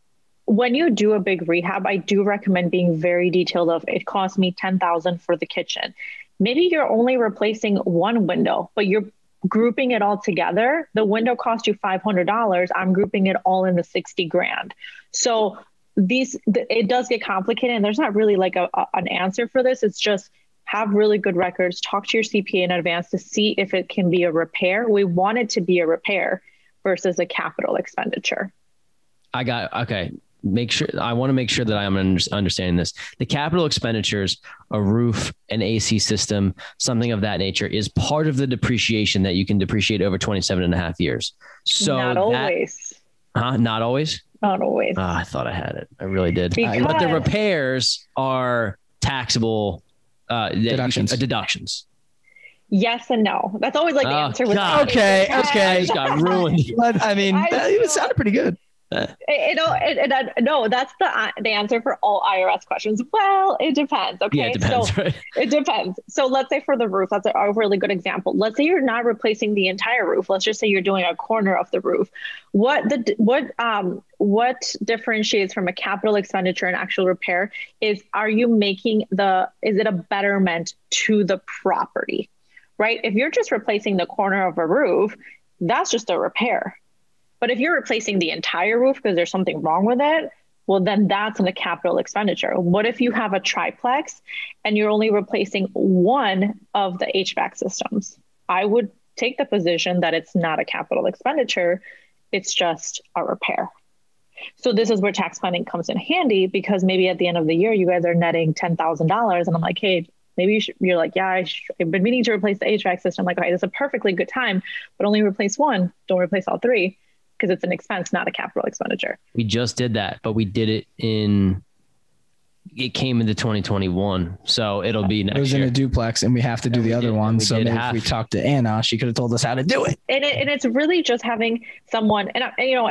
when you do a big rehab, I do recommend being very detailed of it cost me ten thousand dollars for the kitchen. Maybe you're only replacing one window, but you're grouping it all together. The window cost you five hundred dollars. I'm grouping it all in the sixty grand. So these, th- it does get complicated, and there's not really like a, a, an answer for this. It's just have really good records, talk to your C P A in advance to see if it can be a repair. We want it to be a repair versus a capital expenditure. I got, okay. Make sure I want to make sure that I'm understanding this. The capital expenditures, a roof, an A C system, something of that nature is part of the depreciation that you can depreciate over twenty-seven and a half years. So not always, that, huh? Not always. Not always. Oh, I thought I had it. I really did. Because but the repairs are taxable uh, deductions. Can, uh, deductions. Yes and no. That's always like the oh, answer. Was okay. Okay. okay. I just got ruined. But, I mean, I that, it sounded pretty good. Uh, you know, it, it, it, no, that's the the answer for all I R S questions. Well, it depends. Okay, yeah, it depends, so right? It depends. So let's say for the roof, that's a really good example. Let's say you're not replacing the entire roof. Let's just say you're doing a corner of the roof. What the what um what differentiates from a capital expenditure and actual repair is: are you making the is it a betterment to the property, right? If you're just replacing the corner of a roof, that's just a repair. But if you're replacing the entire roof because there's something wrong with it, well, then that's in the capital expenditure. What if you have a triplex and you're only replacing one of the H V A C systems? I would take the position that it's not a capital expenditure. It's just a repair. So this is where tax planning comes in handy, because maybe at the end of the year, you guys are netting ten thousand dollars. And I'm like, hey, maybe you should, you're like, yeah, I sh- I've been meaning to replace the H V A C system. I'm like, okay, this is a perfectly good time, but only replace one. Don't replace all three. Because it's an expense, not a capital expenditure. We just did that, but we did it in, it came into twenty twenty-one. So it'll be next year. It was year. in a duplex, and we have to do and the other did, one. So maybe if we talked to Anna, she could have told us how to do it. And, it, and it's really just having someone, and, and you know,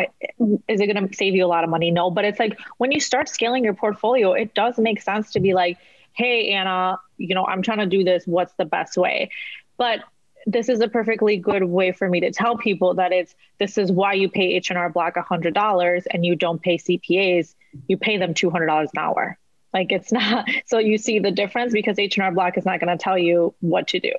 is it going to save you a lot of money? No, but it's like when you start scaling your portfolio, it does make sense to be like, hey, Anna, you know, I'm trying to do this. What's the best way? But this is a perfectly good way for me to tell people that it's, this is why you pay H and R Block one hundred dollars and you don't pay C P As. You pay them two hundred dollars an hour. Like it's not, so you see the difference, because H and R Block is not going to tell you what to do.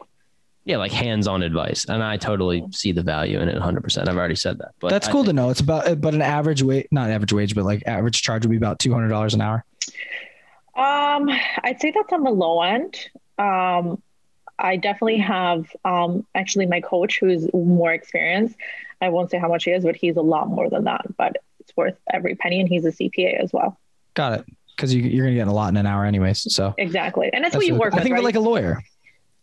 Yeah. Like hands-on advice. And I totally see the value in it one hundred percent. I've already said that, but that's cool I, to know. It's about, but an average wage, not average wage, but like average charge would be about two hundred dollars an hour. Um, I'd say that's on the low end. Um, I definitely have um, actually my coach who's more experienced. I won't say how much he is, but he's a lot more than that, but it's worth every penny. And he's a C P A as well. Got it. Cause you, you're going to get a lot in an hour anyways. So exactly. And that's, that's what you what, work I with. I think right? We're like a lawyer.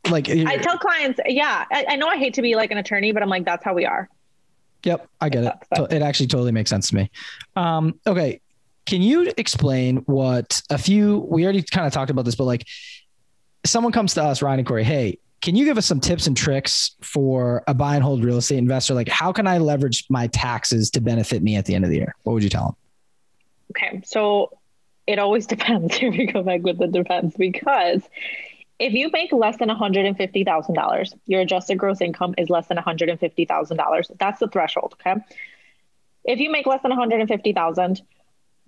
Like I tell clients, yeah, I, I know I hate to be like an attorney, but I'm like, that's how we are. Yep. I get it. So. It actually totally makes sense to me. Um, okay. Can you explain what a few, we already kind of talked about this, but like, someone comes to us, Ryan and Corey, hey, can you give us some tips and tricks for a buy and hold real estate investor? Like, how can I leverage my taxes to benefit me at the end of the year? What would you tell them? Okay. So it always depends. Here we go back with the depends, because if you make less than one hundred fifty thousand dollars, your adjusted gross income is less than one hundred fifty thousand dollars. That's the threshold. Okay. If you make less than one hundred fifty thousand dollars,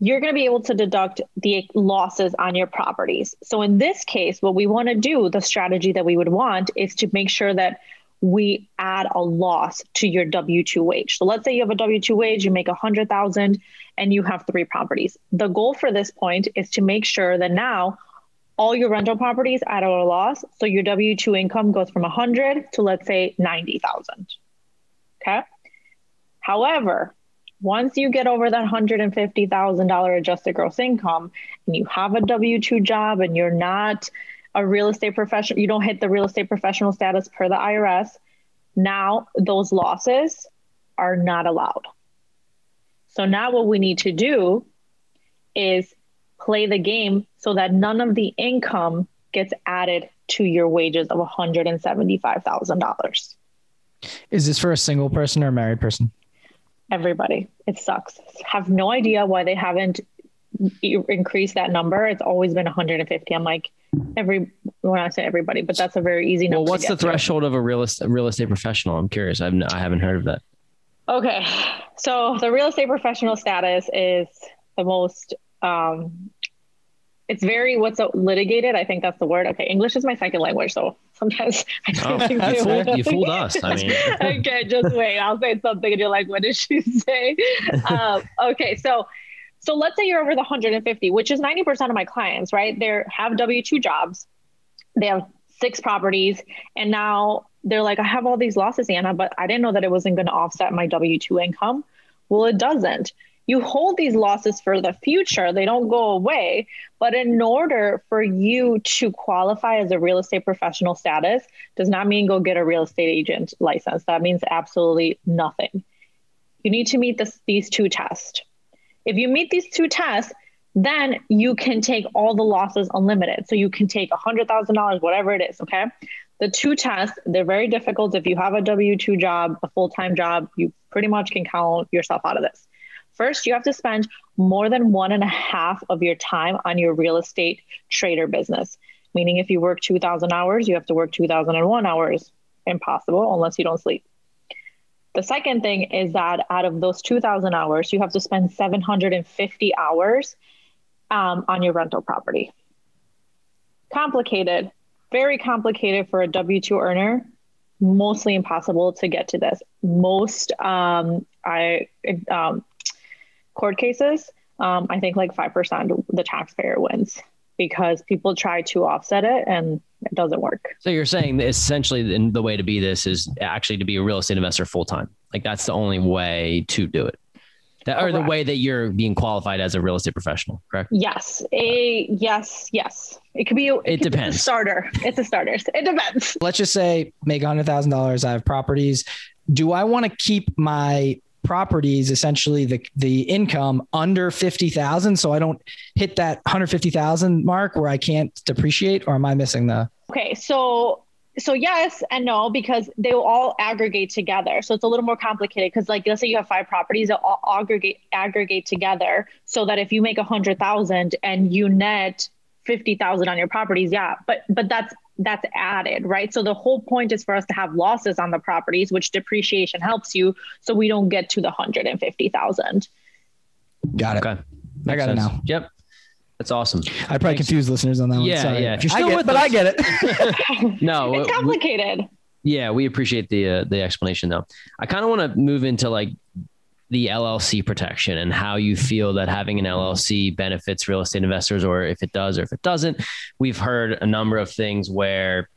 you're going to be able to deduct the losses on your properties. So in this case, what we want to do, the strategy that we would want is to make sure that we add a loss to your W two wage. So let's say you have a W two wage, you make one hundred thousand dollars and you have three properties. The goal for this point is to make sure that now all your rental properties add a loss. So your W two income goes from one hundred thousand dollars to let's say ninety thousand dollars. Okay. However, once you get over that one hundred fifty thousand dollars adjusted gross income and you have a W two job and you're not a real estate professional, you don't hit the real estate professional status per the I R S, now those losses are not allowed. So now what we need to do is play the game so that none of the income gets added to your wages of one hundred seventy-five thousand dollars. Is this for a single person or a married person? everybody. It sucks. Have no idea why they haven't increased that number. It's always been one hundred fifty. I'm like, every, when I say everybody, but that's a very easy number. Well, what's the threshold to. of a real estate, real estate professional? I'm curious. I've no, I haven't heard of that. Okay. So the real estate professional status is the most, um, it's very, what's a, litigated. I think that's the word. Okay. English is my second language. So sometimes I don't oh, think I fooled, you fooled us. I mean. Okay. Just wait. I'll say something and you're like, what did she say? um, okay. So, so let's say you're over the one hundred fifty, which is ninety percent of my clients, right? They have W two jobs. They have six properties. And now they're like, I have all these losses, Anna, but I didn't know that it wasn't going to offset my W two income. Well, it doesn't. You hold these losses for the future. They don't go away. But in order for you to qualify as a real estate professional status, does not mean go get a real estate agent license. That means absolutely nothing. You need to meet this, these two tests. If you meet these two tests, then you can take all the losses unlimited. So you can take one hundred thousand dollars, whatever it is, okay? The two tests, they're very difficult. If you have a W two job, a full-time job, you pretty much can count yourself out of this. First, you have to spend more than one and a half of your time on your real estate trader business. Meaning if you work two thousand hours, you have to work two thousand one hours. Impossible, unless you don't sleep. The second thing is that out of those two thousand hours, you have to spend seven hundred fifty hours um, on your rental property. Complicated, very complicated for a W two earner, mostly impossible to get to this. Most um, I um, court cases, um, I think like five percent the taxpayer wins, because people try to offset it and it doesn't work. So you're saying that essentially the way to be this is actually to be a real estate investor full-time. Like that's the only way to do it. That, or the way that you're being qualified as a real estate professional, correct? Yes. A, yes. Yes. It could be, it, it could depends. Be a starter. It's a starter. It depends. Let's just say make a hundred thousand dollars. I have properties. Do I want to keep my properties, essentially the, the income under fifty thousand. So I don't hit that one hundred fifty thousand mark where I can't depreciate, or am I missing the? Okay. So, so yes and no, because they will all aggregate together. So it's a little more complicated because like, let's say you have five properties that all aggregate, aggregate together so that if you make a hundred thousand and you net fifty thousand on your properties. Yeah. But, but that's, that's added, right? So the whole point is for us to have losses on the properties, which depreciation helps you. So we don't get to the one hundred fifty thousand. Got it. Okay. I got sense. It now. Yep. That's awesome. I probably Thanks. confused listeners on that one. Yeah. Sorry. Yeah. If you're still I get, with but us. I get it. No, it's complicated. We, yeah. We appreciate the, uh, the explanation though. I kind of want to move into like the L L C protection and how you feel that having an L L C benefits real estate investors, or if it does, or if it doesn't. We've heard a number of things where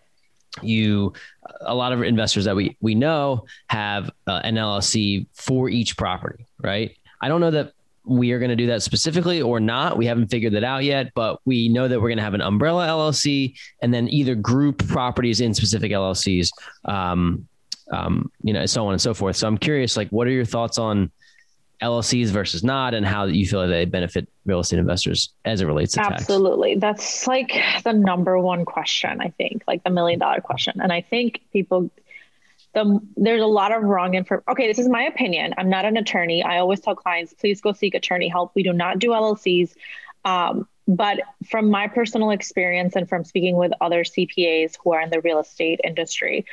you, a lot of investors that we, we know have uh, an L L C for each property, right? I don't know that we are going to do that specifically or not. We haven't figured that out yet, but we know that we're going to have an umbrella L L C and then either group properties in specific L L Cs, um, um, you know, so on and so forth. So I'm curious, like, what are your thoughts on L L Cs versus not, and how you feel they benefit real estate investors as it relates to tax? Absolutely. That's like the number one question, I think, like the million dollar question. And I think people, the, there's a lot of wrong information. Okay. This is my opinion. I'm not an attorney. I always tell clients, please go seek attorney help. We do not do L L Cs. Um, but from my personal experience and from speaking with other C P As who are in the real estate industry,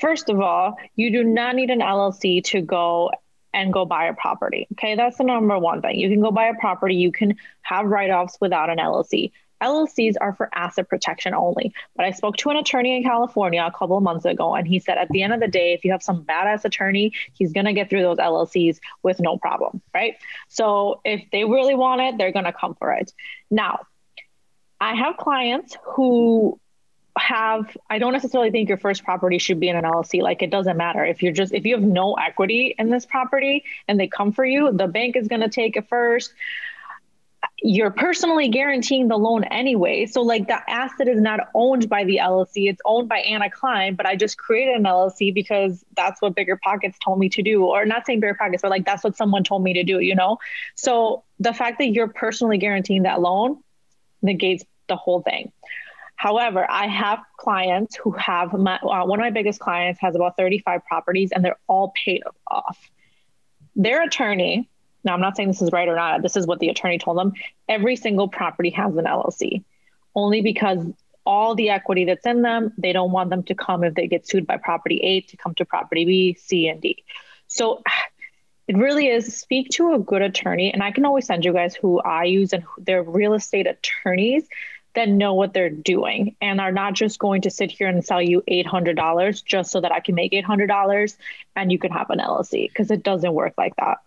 first of all, you do not need an L L C to go and go buy a property. Okay. That's the number one thing. You can go buy a property. You can have write-offs without an L L C. L L Cs are for asset protection only. But I spoke to an attorney in California a couple of months ago, and he said, at the end of the day, if you have some badass attorney, he's going to get through those L L Cs with no problem. Right. So if they really want it, they're going to come for it. Now, I have clients who have, I don't necessarily think your first property should be in an L L C. Like it doesn't matter if you're just, if you have no equity in this property and they come for you, the bank is going to take it first. You're personally guaranteeing the loan anyway. So like the asset is not owned by the L L C, it's owned by Anna Klein, but I just created an L L C because that's what Bigger Pockets told me to do, or not saying Bigger Pockets, but like, that's what someone told me to do, you know? So the fact that you're personally guaranteeing that loan negates the whole thing. However, I have clients who have my, uh, one of my biggest clients has about thirty-five properties and they're all paid off. Their attorney, now I'm not saying this is right or not, this is what the attorney told them, every single property has an L L C, only because all the equity that's in them, they don't want them to come, if they get sued by property A, to come to property B, C, and D. So it really is, speak to a good attorney. And I can always send you guys who I use, and they're real estate attorneys that know what they're doing and are not just going to sit here and sell you eight hundred dollars just so that I can make eight hundred dollars and you can have an L L C, because it doesn't work like that.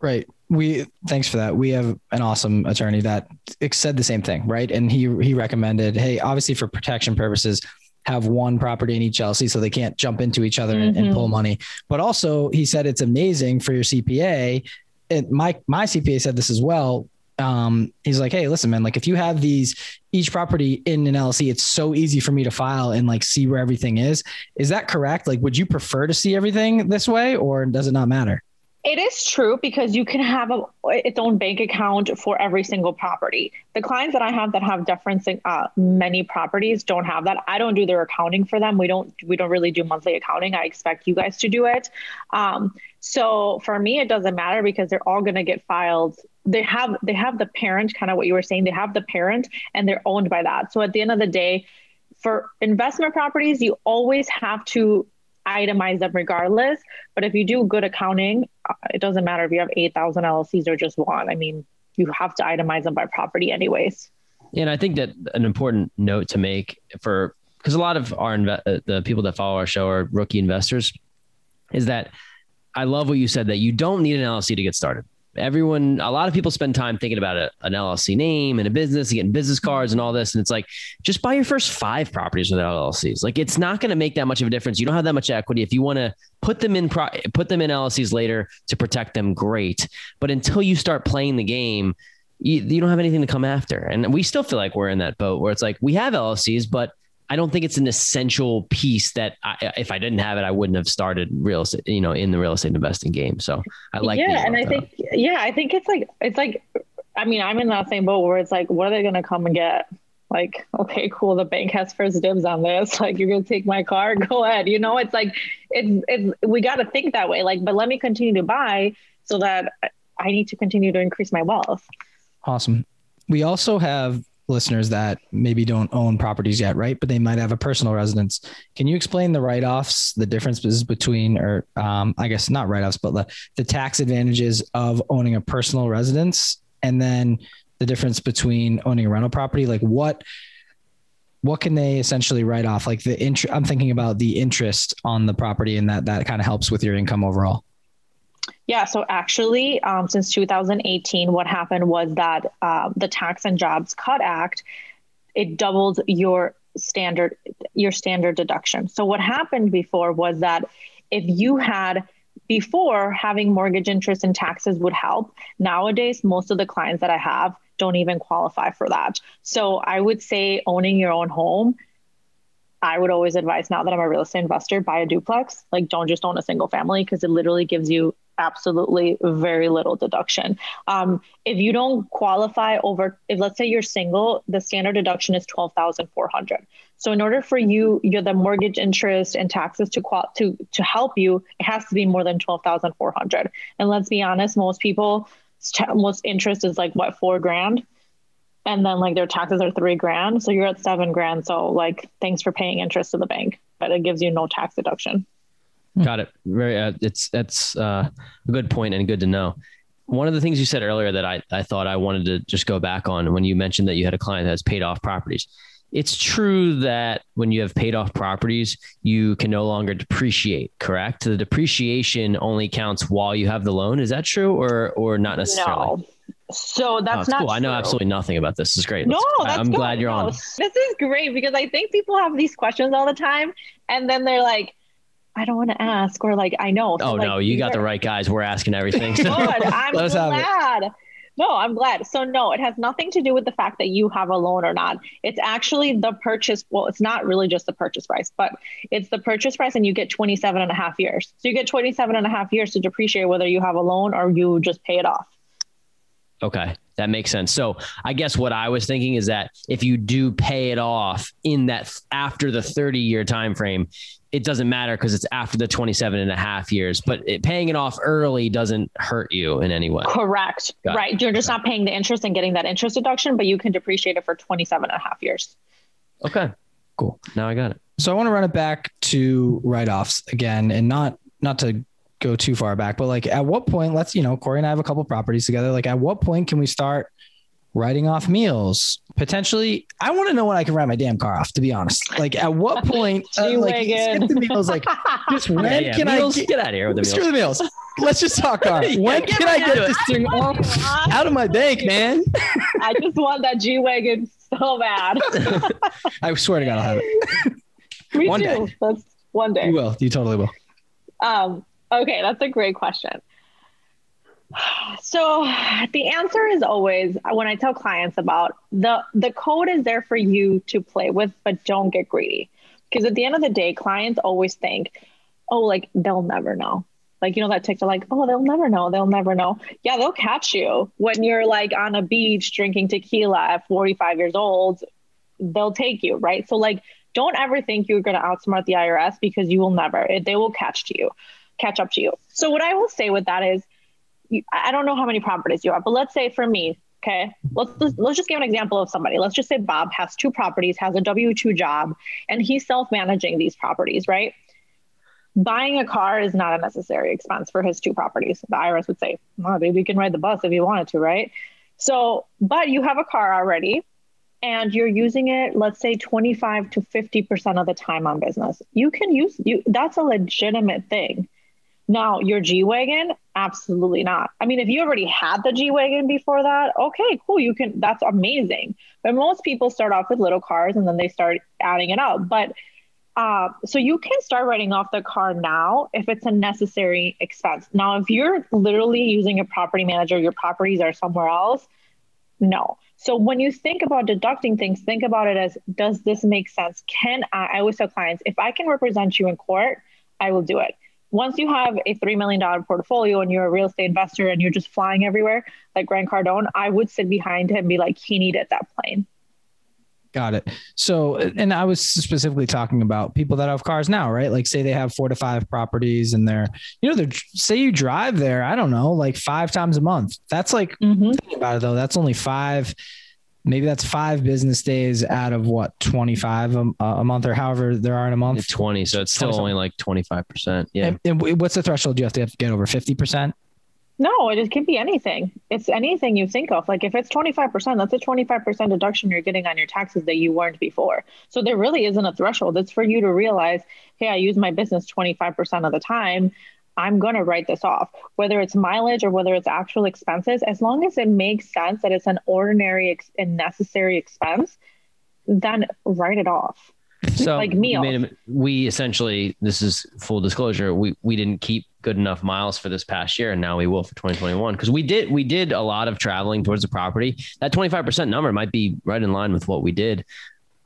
Right. We, thanks for that. We have an awesome attorney that said the same thing. Right. And he, he recommended, hey, obviously for protection purposes, have one property in each L L C so they can't jump into each other mm-hmm. and, and pull money. But also he said, it's amazing for your C P A. And my, my C P A said this as well. Um, he's like, hey, listen, man, like if you have these, each property in an L L C, it's so easy for me to file and like see where everything is. Is that correct? Like, would you prefer to see everything this way, or does it not matter? It is true, because you can have a, its own bank account for every single property. The clients that I have that have differencing uh, many properties don't have that. I don't do their accounting for them. We don't we don't really do monthly accounting. I expect you guys to do it. Um, so for me, it doesn't matter, because they're all going to get filed. They have they have the parent, kind of what you were saying. They have the parent and they're owned by that. So at the end of the day, for investment properties, you always have to itemize them regardless. But if you do good accounting, it doesn't matter if you have eight thousand L L Cs or just one. I mean, you have to itemize them by property anyways. Yeah, and I think that an important note to make for, because a lot of our the people that follow our show are rookie investors, is that I love what you said, that you don't need an L L C to get started. Everyone, a lot of people spend time thinking about a, an L L C name and a business and getting business cards and all this. And it's like, just buy your first five properties with L L Cs. Like, it's not going to make that much of a difference. You don't have that much equity. If you want to put them in, pro- put them in L L Cs later to protect them, great. But until you start playing the game, you, you don't have anything to come after. And we still feel like we're in that boat where it's like, we have L L Cs, but I don't think it's an essential piece that I, if I didn't have it, I wouldn't have started real estate, you know, in the real estate investing game. So I like yeah, and I that. think, yeah, I think it's like, it's like, I mean, I'm in that same boat where it's like, what are they going to come and get? Like, okay, cool. The bank has first dibs on this. Like, you're going to take my car, go ahead. You know, it's like, it's, it's, we got to think that way. Like, but let me continue to buy so that I need to continue to increase my wealth. Awesome. We also have listeners that maybe don't own properties yet, right? But they might have a personal residence. Can you explain the write-offs, the differences between, or um, I guess not write-offs, but the, the tax advantages of owning a personal residence, and then the difference between owning a rental property? Like what, what can they essentially write off? Like the int- I'm thinking about the interest on the property, and that, that kind of helps with your income overall. Yeah. So actually, um, since two thousand eighteen, what happened was that uh, the Tax and Jobs Cut Act, it doubled your standard, your standard deduction. So what happened before was that if you had before having mortgage interest and taxes would help. Nowadays, most of the clients that I have don't even qualify for that. So I would say owning your own home, I would always advise, now that I'm a real estate investor, buy a duplex. Like, don't just own a single family, because it literally gives you absolutely very little deduction. Um, if you don't qualify over, if let's say you're single, the standard deduction is twelve thousand four hundred dollars. So in order for you, you're the mortgage interest and taxes to qual- to to help you, it has to be more than twelve thousand four hundred dollars. And let's be honest, most people, most interest is like what, four grand? And then like their taxes are three grand. So you're at seven grand. So like, thanks for paying interest to the bank, but it gives you no tax deduction. Got it. Very, uh, it's, that's uh, a good point and good to know. One of the things you said earlier that I, I thought I wanted to just go back on, when you mentioned that you had a client that's paid off properties. It's true that when you have paid off properties, you can no longer depreciate, correct? The depreciation only counts while you have the loan. Is that true or, or not necessarily? No. So that's, oh, that's not cool. True. I know absolutely nothing about this. This is great. No, that's I'm good. glad you're no. on. This is great, because I think people have these questions all the time, and then they're like, I don't want to ask, or like, I know. So oh like, no, you got the right guys. We're asking everything. So. Good. I'm glad. No, I'm glad. So no, it has nothing to do with the fact that you have a loan or not. It's actually the purchase. Well, it's not really just the purchase price, but it's the purchase price, and you get twenty-seven and a half years. So you get twenty-seven and a half years to depreciate whether you have a loan or you just pay it off. Okay. That makes sense. So I guess what I was thinking is that if you do pay it off in that after the thirty year time frame, it doesn't matter because it's after the twenty-seven and a half years, but it, paying it off early doesn't hurt you in any way. Correct. Got right. It. You're just not paying the interest and getting that interest deduction, but you can depreciate it for twenty-seven and a half years. Okay, cool. Now I got it. So I want to run it back to write-offs again, and not, not to go too far back, but like at what point, let's, you know, Corey and I have a couple of properties together. Like at what point can we start writing off meals? Potentially, I want to know when I can write my damn car off, to be honest. Like at what point, uh, like, skip the meals, like just when yeah, yeah. can meals, I get, get out of here with the meals? Screw the meals. Let's just talk car. When yeah, get can I get this I thing off out, out of my bank, man? I just want that G-Wagon so bad. I swear to God, I'll have it. We one do. Day. That's one day. You will. You totally will. Um, okay. That's a great question. So the answer is always, when I tell clients about the, the code is there for you to play with, but don't get greedy. Because at the end of the day, clients always think, oh, like they'll never know. Like, you know, that TikTok, like, oh, they'll never know. They'll never know. Yeah. They'll catch you when you're like on a beach drinking tequila at forty-five years old, they'll take you. Right. So like, don't ever think you're going to outsmart the I R S, because you will never, it, they will catch to you, catch up to you. So what I will say with that is, you, I don't know how many properties you have, but let's say for me, okay, let's, let's just give an example of somebody. Let's just say Bob has two properties, has a W two job, and he's self-managing these properties, right? Buying a car is not a necessary expense for his two properties. The I R S would say, oh, baby, you can ride the bus if you wanted to, right? So, but you have a car already, and you're using it, let's say twenty-five to fifty percent of the time on business. You can use you. That's a legitimate thing. Now your G-Wagon, absolutely not. I mean, if you already had the G-Wagon before that, okay, cool. You can, that's amazing. But most people start off with little cars and then they start adding it up. But uh, so you can start writing off the car now if it's a necessary expense. Now, if you're literally using a property manager, your properties are somewhere else. No. So when you think about deducting things, think about it as, does this make sense? Can I, I always tell clients, if I can represent you in court, I will do it. Once you have a three million dollars portfolio and you're a real estate investor and you're just flying everywhere, like Grant Cardone, I would sit behind him and be like, he needed that plane. Got it. So, and I was specifically talking about people that have cars now, right? Like say they have four to five properties and they're, you know, they're, say you drive there, I don't know, like five times a month. That's like, mm-hmm. think about it though. That's only five, maybe that's five business days out of what, twenty-five a, a month or however there are in a month. It's twenty. So it's still only like twenty-five percent. Yeah. And, and what's the threshold? Do you have to, have to get over fifty percent? No, it can be anything. It's anything you think of. Like if it's twenty-five percent, that's a twenty-five percent deduction you're getting on your taxes that you weren't before. So there really isn't a threshold. It's for you to realize, hey, I use my business twenty-five percent of the time. I'm going to write this off, whether it's mileage or whether it's actual expenses. As long as it makes sense that it's an ordinary ex- and necessary expense, then write it off. So like meals. We essentially, this is full disclosure. We, we didn't keep good enough miles for this past year. And now we will for twenty twenty-one. Cause we did, we did a lot of traveling towards the property. That twenty-five percent number might be right in line with what we did.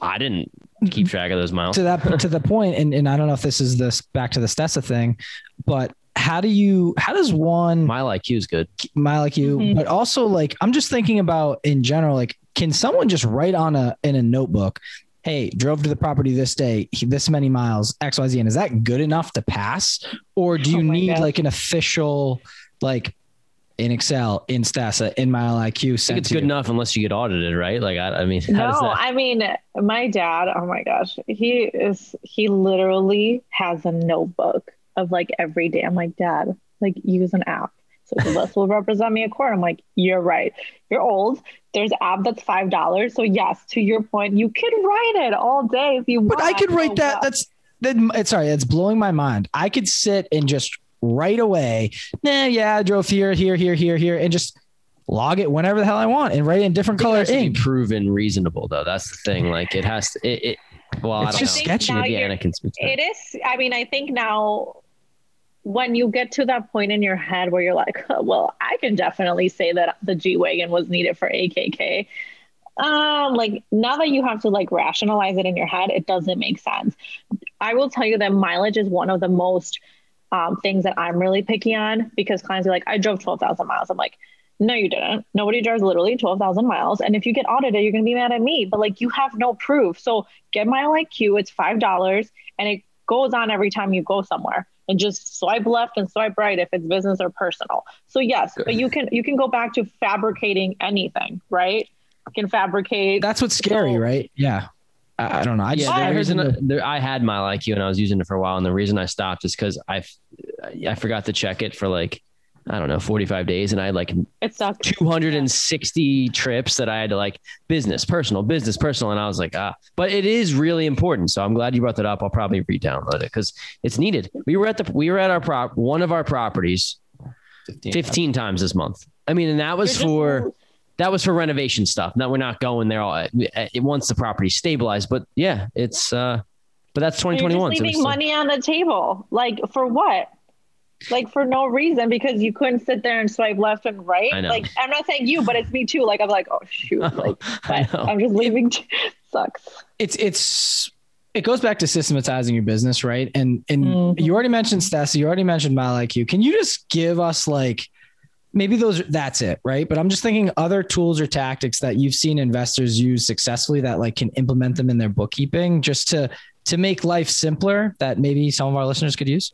I didn't keep track of those miles. To that, to the point. And, and I don't know if this is this back to the Stessa thing, but how do you, how does one MileIQ is good MileIQ, mm-hmm. but also like, I'm just thinking about in general, like, can someone just write on a, in a notebook, hey, drove to the property this day, this many miles, X, Y, Z. And is that good enough to pass? Or do you oh need God. like an official, like in Excel, in Stessa, in MileIQ? I think it's good you. enough unless you get audited, right? Like, I, I mean, how no, does that- I mean, my dad, oh my gosh, he is, he literally has a notebook of like every day. I'm like, Dad, like use an app. So this will represent me in court. I'm like, you're right. You're old. There's app that's five dollars. So yes, to your point, you could write it all day if you want. But I could write that. That's that. Sorry, that's blowing my mind. I could sit and just right away. Nah, yeah, I drove here, here, here, here, here, and just log it whenever the hell I want and write in different color ink. Proven reasonable though. That's the thing. Like it has to. It. it well, it's I don't just know. sketchy. Maybe Anna can speak to it. It is. I mean, I think now, when you get to that point in your head where you're like, oh, well, I can definitely say that the G-Wagon was needed for A K K. Um, like now that you have to like rationalize it in your head, it doesn't make sense. I will tell you that mileage is one of the most um, things that I'm really picky on, because clients are like, I drove twelve thousand miles. I'm like, No, you didn't. Nobody drives literally twelve thousand miles. And if you get audited, you're going to be mad at me, but like, you have no proof. So get MileIQ. It's five dollars and it goes on every time you go somewhere, and just swipe left and swipe right if it's business or personal. So yes, but you can, you can go back to fabricating anything, right? You can fabricate. That's what's scary, so, right? Yeah. I don't know. I, yeah, the reason I, there, I had MileIQ and I was using it for a while. And the reason I stopped is because I, I forgot to check it for like, I don't know, forty-five days. And I had like two hundred sixty yeah. trips that I had to like business, personal, business, personal. And I was like, ah, but it is really important. So I'm glad you brought that up. I'll probably re-download it because it's needed. We were at the, we were at our prop, one of our properties fifteen, fifteen times this month. I mean, and that was for... That was for renovation stuff. Now we're not going there all it once the property stabilized, but yeah, it's, uh, but that's twenty twenty-one. You're just leaving so money on the table. Like for what? Like for no reason, because you couldn't sit there and swipe left and right. Like, I'm not saying you, but it's me too. Like I'm like, oh shoot. Like, I know. I'm just leaving. It sucks. It's, it's, it goes back to systematizing your business. Right. And, and mm-hmm. you already mentioned Stessa, you already mentioned MileIQ. Can you just give us like, maybe those, that's it. Right. But I'm just thinking other tools or tactics that you've seen investors use successfully that like can implement them in their bookkeeping just to, to make life simpler that maybe some of our listeners could use.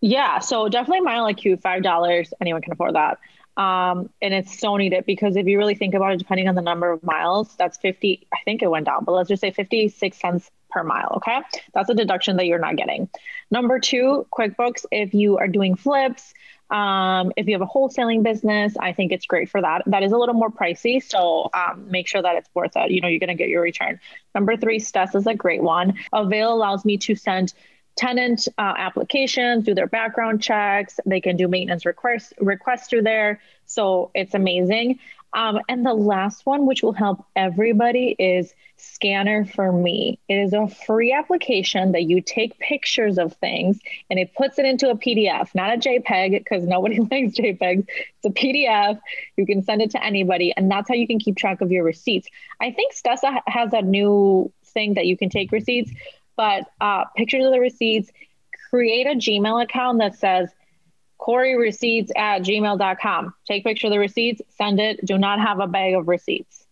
Yeah. So definitely MileIQ, five dollars. Anyone can afford that. Um, and it's so needed because if you really think about it, depending on the number of miles, that's fifty. I think it went down, but let's just say fifty-six cents per mile. Okay. That's a deduction that you're not getting. Number two, QuickBooks. If you are doing flips, Um, if you have a wholesaling business, I think it's great for that. That is a little more pricey. So, um, make sure that it's worth it. You know, you're going to get your return. Number three, Stessa is a great one. Avail allows me to send tenant, uh, applications, do their background checks. They can do maintenance requests, requests through there. So it's amazing. Um, and the last one, which will help everybody, is Scanner for Me. It is a free application that you take pictures of things and it puts it into a P D F, not a JPEG, because nobody likes JPEGs. It's a P D F. You can send it to anybody, and that's how you can keep track of your receipts. I think Stessa has a new thing that you can take receipts, but uh, pictures of the receipts, create a Gmail account that says, Corey receipts at gmail dot com. Take a picture of the receipts, send it. Do not have a bag of receipts.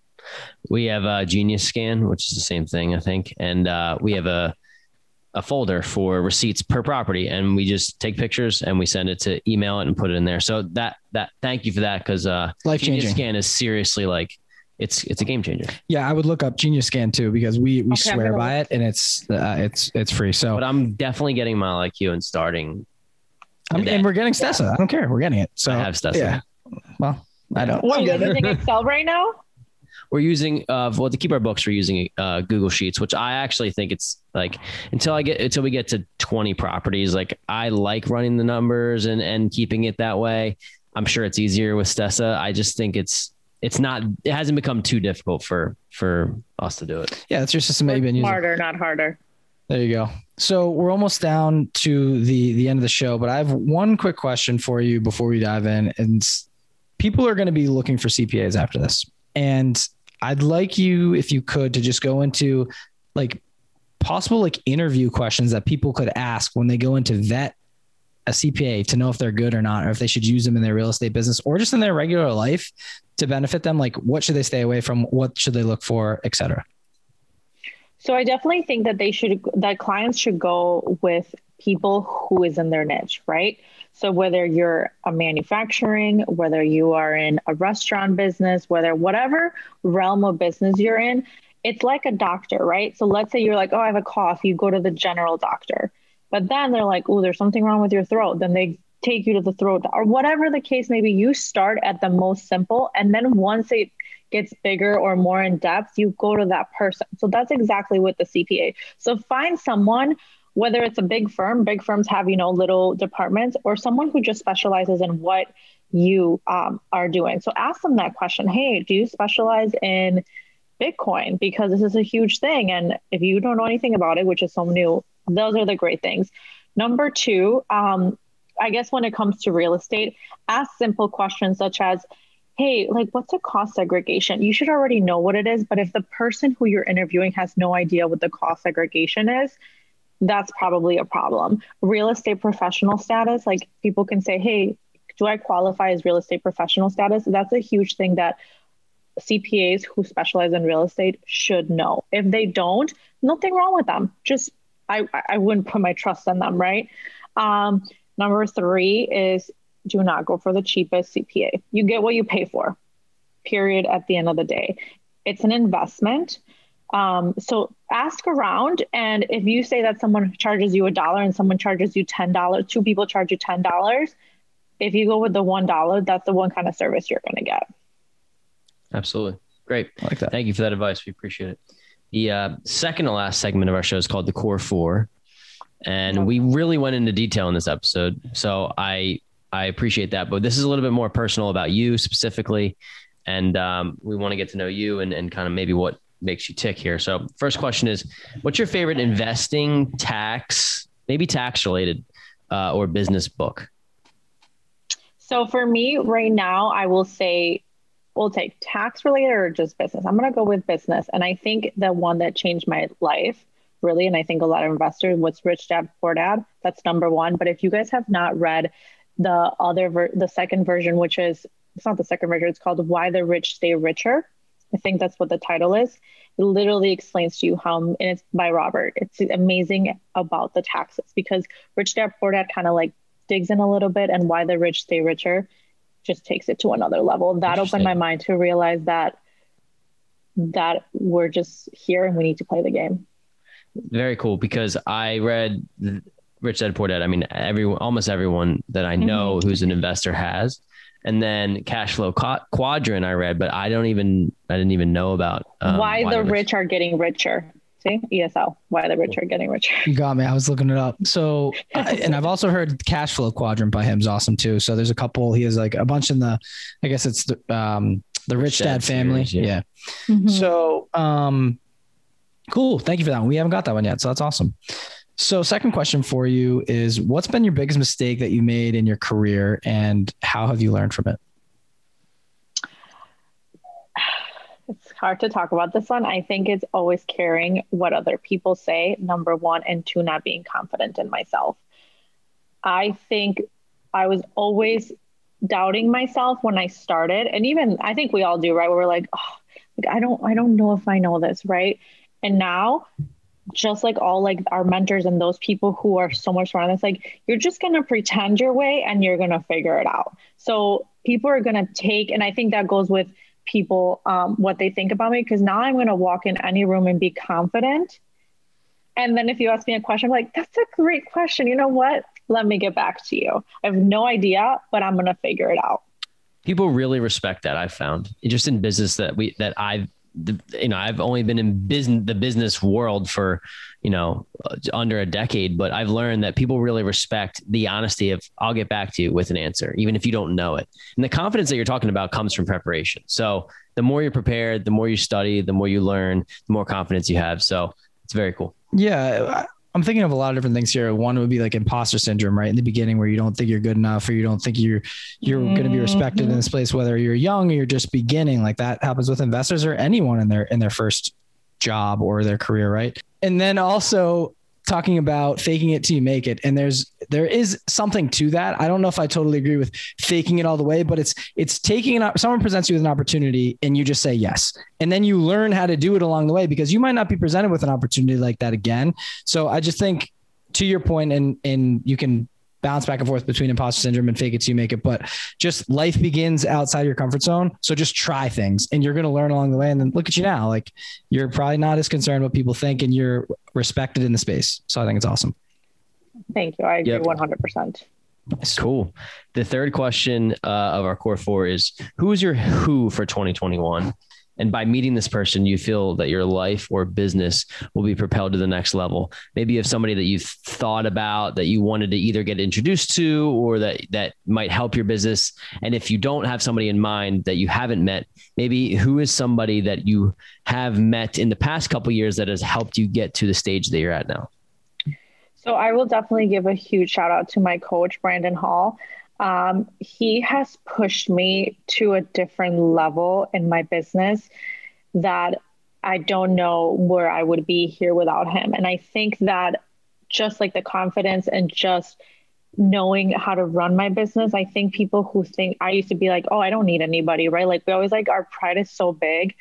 We have a Genius Scan, which is the same thing, I think. And uh, we have a, a folder for receipts per property, and we just take pictures and we send it to email it and put it in there. So that, that, thank you for that. Cause uh, Genius Scan is seriously like, it's, it's a game changer. Yeah. I would look up Genius Scan too, because we, we okay, swear by look. it and it's, uh, it's, it's free. So, but I'm definitely getting MileIQ and starting I'm, and we're getting Stessa. Yeah. I don't care. We're getting it. So I have Stessa. Yeah. Well, I don't. Are you using Excel right now? We're using, uh, well, to keep our books, we're using uh, Google Sheets, which I actually think it's like until I get until we get to twenty properties. Like I like running the numbers and and keeping it that way. I'm sure it's easier with Stessa. I just think it's it's not. It hasn't become too difficult for for us to do it. Yeah, it's your system that you've been using. Smarter, not harder. There you go. So we're almost down to the, the end of the show, but I have one quick question for you before we dive in. And people are going to be looking for C P As after this. And I'd like you, if you could, to just go into like possible, like interview questions that people could ask when they go into vet a C P A to know if they're good or not, or if they should use them in their real estate business or just in their regular life to benefit them. Like what should they stay away from? What should they look for, et cetera? So I definitely think that they should, that clients should go with people who is in their niche, right? So whether you're a manufacturing, whether you are in a restaurant business, whether whatever realm of business you're in, it's like a doctor, right? So let's say you're like, oh, I have a cough. You go to the general doctor, but then they're like, oh, there's something wrong with your throat. Then they take you to the throat or whatever the case may be. You start at the most simple. And then once it gets bigger or more in depth, you go to that person. So that's exactly what the C P A. So find someone, whether it's a big firm, big firms have, you know, little departments, or someone who just specializes in what you um, are doing. So ask them that question. Hey, do you specialize in Bitcoin? Because this is a huge thing. And if you don't know anything about it, which is so new, those are the great things. Number two, um, I guess when it comes to real estate, ask simple questions such as, hey, like what's a cost segregation? You should already know what it is, but if the person who you're interviewing has no idea what the cost segregation is, that's probably a problem. Real estate professional status, like people can say, hey, do I qualify as real estate professional status? That's a huge thing that C P As who specialize in real estate should know. If they don't, nothing wrong with them. Just, I, I wouldn't put my trust in them, right? Um, number three is do not go for the cheapest C P A. You get what you pay for, period, at the end of the day. It's an investment. Um, so ask around. And if you say that someone charges you a dollar and someone charges you ten dollars, two people charge you ten dollars, if you go with the one dollar, that's the one kind of service you're going to get. Absolutely. Great. I like that. Thank you for that advice. We appreciate it. The uh, second to last segment of our show is called the Core Four. And we really went into detail in this episode. So I, I appreciate that, but this is a little bit more personal about you specifically. And um, we want to get to know you and, and kind of maybe what makes you tick here. So first question is, what's your favorite investing, tax, maybe tax related uh, or business book? So for me right now, I will say, we'll take tax related or just business. I'm going to go with business. And I think the one that changed my life really, and I think a lot of investors, what's Rich Dad, Poor Dad, that's number one. But if you guys have not read the other, ver- the second version, which is, it's not the second version, it's called Why the Rich Stay Richer. I think that's what the title is. It literally explains to you how, and it's by Robert. It's amazing about the taxes because Rich Dad, Poor Dad kind of like digs in a little bit, and Why the Rich Stay Richer just takes it to another level. That opened my mind to realize that that we're just here and we need to play the game. Very cool, because I read Rich Dad, Poor Dad. I mean, everyone, almost everyone that I know mm-hmm. who's an investor has. And then Cashflow Quadrant I read, but I don't even, I didn't even know about. Um, why, why the, the rich, rich are getting richer. See, E S L, why the rich are getting richer. You got me. I was looking it up. So, uh, and I've also heard Cashflow Quadrant by him is awesome too. So there's a couple, he has like a bunch in the, I guess it's the, um, the Rich Dad, Dad Family. Series, yeah. yeah. Mm-hmm. So, um, cool. Thank you for that one. We haven't got that one yet. So that's awesome. So second question for you is, what's been your biggest mistake that you made in your career and how have you learned from it? It's hard to talk about this one. I think it's always caring what other people say, number one, and two, not being confident in myself. I think I was always doubting myself when I started. And even, I think we all do, right? We're like, oh, like I don't, I don't know if I know this, right? And now, just like all like our mentors and those people who are so much smarter, it's like, you're just going to pretend your way and you're going to figure it out. So people are going to take, and I think that goes with people, um, what they think about me. Cause now I'm going to walk in any room and be confident. And then if you ask me a question, I'm like, that's a great question. You know what? Let me get back to you. I have no idea, but I'm going to figure it out. People really respect that. I found just in business that we, that I've, The, you know, I've only been in business, the business world for, you know, under a decade, but I've learned that people really respect the honesty of, I'll get back to you with an answer, even if you don't know it. And the confidence that you're talking about comes from preparation. So the more you're prepared, the more you study, the more you learn, the more confidence you have. So it's very cool. Yeah. I'm thinking of a lot of different things here. One would be like imposter syndrome, right? In the beginning where you don't think you're good enough or you don't think you're, you're mm-hmm. going to be respected in this place, whether you're young or you're just beginning. Like that happens with investors or anyone in their, in their first job or their career. Right. And then also talking about faking it till you make it. And there's, there is something to that. I don't know if I totally agree with faking it all the way, but it's, it's taking it up. Someone presents you with an opportunity and you just say yes. And then you learn how to do it along the way because you might not be presented with an opportunity like that again. So I just think to your point, and, and you can bounce back and forth between imposter syndrome and fake it till you make it, but just life begins outside your comfort zone. So just try things and you're going to learn along the way. And then look at you now, like you're probably not as concerned what people think and you're respected in the space. So I think it's awesome. Thank you. I agree. Yep. one hundred percent. That's cool. The third question uh, of our core four is, who is your who for twenty twenty-one? And by meeting this person, you feel that your life or business will be propelled to the next level. Maybe you have somebody that you've thought about that you wanted to either get introduced to, or that, that might help your business. And if you don't have somebody in mind that you haven't met, maybe who is somebody that you have met in the past couple of years that has helped you get to the stage that you're at now? So I will definitely give a huge shout out to my coach, Brandon Hall. Um, he has pushed me to a different level in my business that I don't know where I would be here without him. And I think that just like the confidence and just knowing how to run my business. I think people who think, I used to be like, oh, I don't need anybody, right? Like we always like, our pride is so big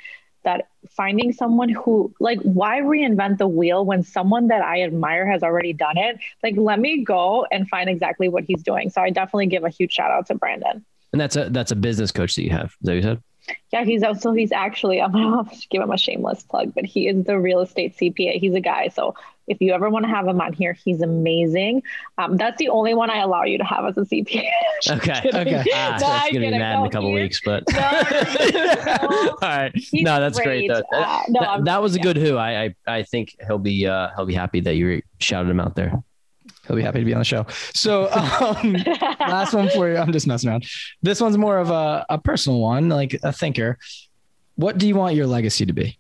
that finding someone who, like, why reinvent the wheel when someone that I admire has already done it? Like, let me go and find exactly what he's doing. So I definitely give a huge shout out to Brandon. And that's a, that's a business coach that you have. Is that what you said? Yeah, he's also, he's actually, I'm going to give him a shameless plug, but he is the real estate C P A. He's a guy. So if you ever want to have him on here, he's amazing. Um, that's the only one I allow you to have as a C P A. Okay. Okay. Ah, so that's going to be mad no, in a couple he, weeks, but. No, no, all right. No, that's great. great though. Uh, no, that, that was a good who. I, I, I think he'll be, uh, he'll be happy that you shouted him out there. He'll be happy to be on the show. So um, last one for you. I'm just messing around. This one's more of a, a personal one, like a thinker. What do you want your legacy to be?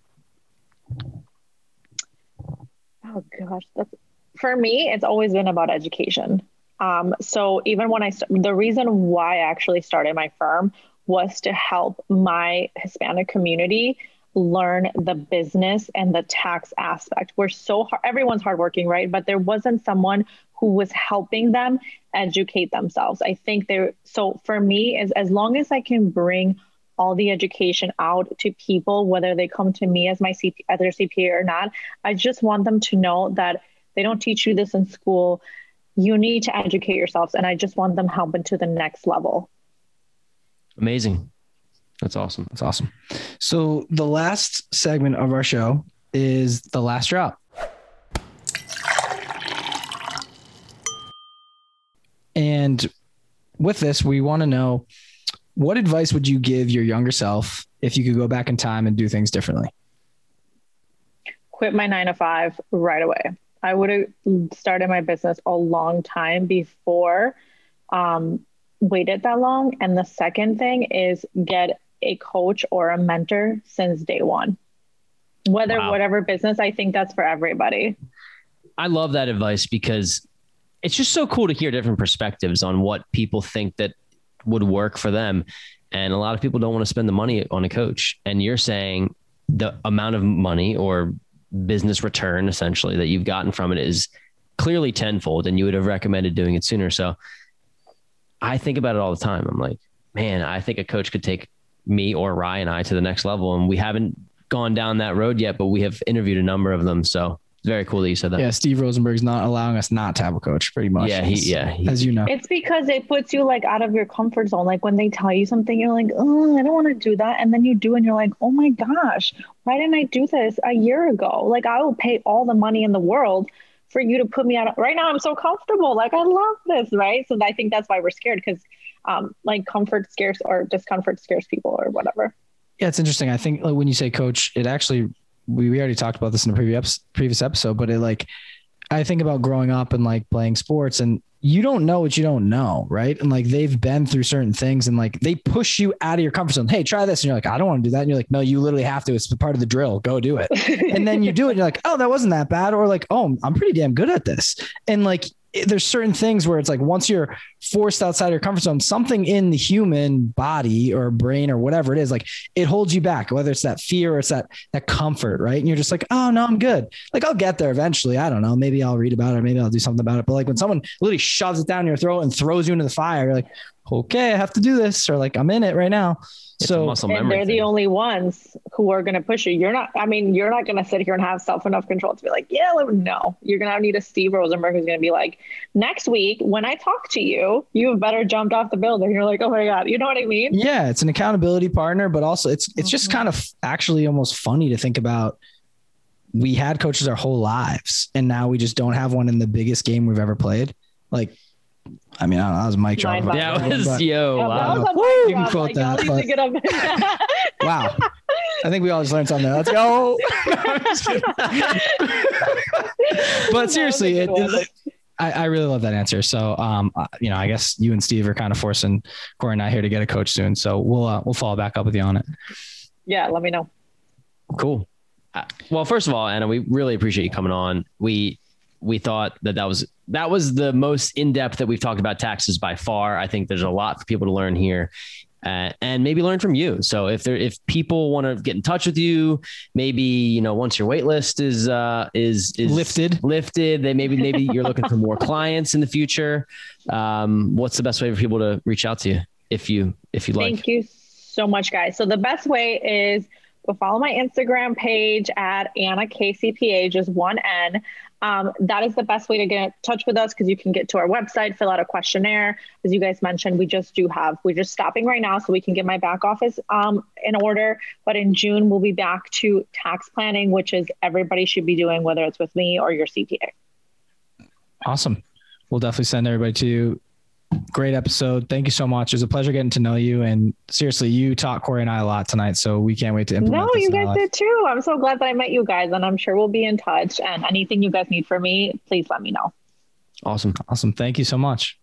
Oh gosh. That's, for me, it's always been about education. Um, so even when I, st- the reason why I actually started my firm was to help my Hispanic community learn the business and the tax aspect. We're so hard, everyone's hardworking, right? But there wasn't someone who was helping them educate themselves. I think they're, so for me, is as long as I can bring all the education out to people, whether they come to me as my C P, as their C P A or not, I just want them to know that they don't teach you this in school. You need to educate yourselves. And I just want them helping to the next level. Amazing. That's awesome. That's awesome. So the last segment of our show is the last drop. And with this, we want to know, what advice would you give your younger self if you could go back in time and do things differently? Quit my nine to five right away. I would have started my business a long time before, um, waited that long. And the second thing is get a coach or a mentor since day one, whether wow. whatever business, I think that's for everybody. I love that advice because it's just so cool to hear different perspectives on what people think that would work for them. And a lot of people don't want to spend the money on a coach. And you're saying the amount of money or business return essentially that you've gotten from it is clearly tenfold, and you would have recommended doing it sooner. So I think about it all the time. I'm like, man, I think a coach could take me or Ryan and I to the next level. And we haven't gone down that road yet, but we have interviewed a number of them. So it's very cool that you said that. Yeah. Steve Rosenberg's not allowing us not to have a coach pretty much. Yeah. He, yeah. He, as you know, it's because it puts you like out of your comfort zone. Like when they tell you something, you're like, oh, I don't want to do that. And then you do, and you're like, oh my gosh, why didn't I do this a year ago? Like I will pay all the money in the world for you to put me out right now. I'm so comfortable. Like I love this. Right. So I think that's why we're scared. Cause um, like comfort scares or discomfort scares people or whatever. Yeah. It's interesting. I think like, when you say coach, it actually, we, we already talked about this in a previous previous episode, but it like, I think about growing up and like playing sports, and you don't know what you don't know. Right. And like, they've been through certain things, and like, they push you out of your comfort zone. Hey, try this. And you're like, I don't want to do that. And you're like, no, you literally have to, it's part of the drill, go do it. And then you do it. And you're like, oh, that wasn't that bad. Or like, oh, I'm pretty damn good at this. And like, there's certain things where it's like, once you're forced outside your comfort zone, something in the human body or brain or whatever it is, like it holds you back, whether it's that fear or it's that, that comfort. Right. And you're just like, oh no, I'm good. Like I'll get there eventually. I don't know. Maybe I'll read about it. Maybe I'll do something about it. But like when someone literally shoves it down your throat and throws you into the fire, you're like, okay, I have to do this. Or like, I'm in it right now. It's so muscle memory. And they're thing. The only ones who are going to push you. You're not, I mean, you're not going to sit here and have self enough control to be like, yeah, no, you're going to need a Steve Rosenberg who's going to be like, next week, when I talk to you, you better jumped off the building. You're like, oh my God, you know what I mean? Yeah. It's an accountability partner, but also it's, it's mm-hmm. just kind of actually almost funny to think about. We had coaches our whole lives, and now we just don't have one in the biggest game we've ever played. Like, I mean, I don't know, I was Mike. That was, but, yo, yeah, wow. That was you can quote like, that. But, wow. I think we all just learned something there. Let's go. But seriously, it, it, I, I really love that answer. So, um, you know, I guess you and Steve are kind of forcing Corey and I here to get a coach soon. So we'll, uh, we'll follow back up with you on it. Yeah. Let me know. Cool. Uh, well, first of all, Anna, we really appreciate you coming on. We, we thought that that was, that was the most in-depth that we've talked about taxes by far. I think there's a lot for people to learn here. uh, and maybe learn from you. So if there, if people want to get in touch with you, maybe, you know, once your wait list is, uh, is, is lifted, lifted, they maybe, maybe you're looking for more clients in the future. Um, what's the best way for people to reach out to you? If you, if you like. Thank you so much, guys. So the best way is to follow my Instagram page at Anna K C P A, just one N. Um, that is the best way to get in touch with us, because you can get to our website, fill out a questionnaire. As you guys mentioned, we just do have, we're just stopping right now so we can get my back office um, in order. But in June, we'll be back to tax planning, which is everybody should be doing, whether it's with me or your C P A. Awesome. We'll definitely send everybody to you. Great episode. Thank you so much. It was a pleasure getting to know you. And seriously, you taught Corey and I a lot tonight, so we can't wait to implement No, this you guys did too. I'm so glad that I met you guys, and I'm sure we'll be in touch. And anything you guys need from me, please let me know. Awesome. Awesome. Thank you so much.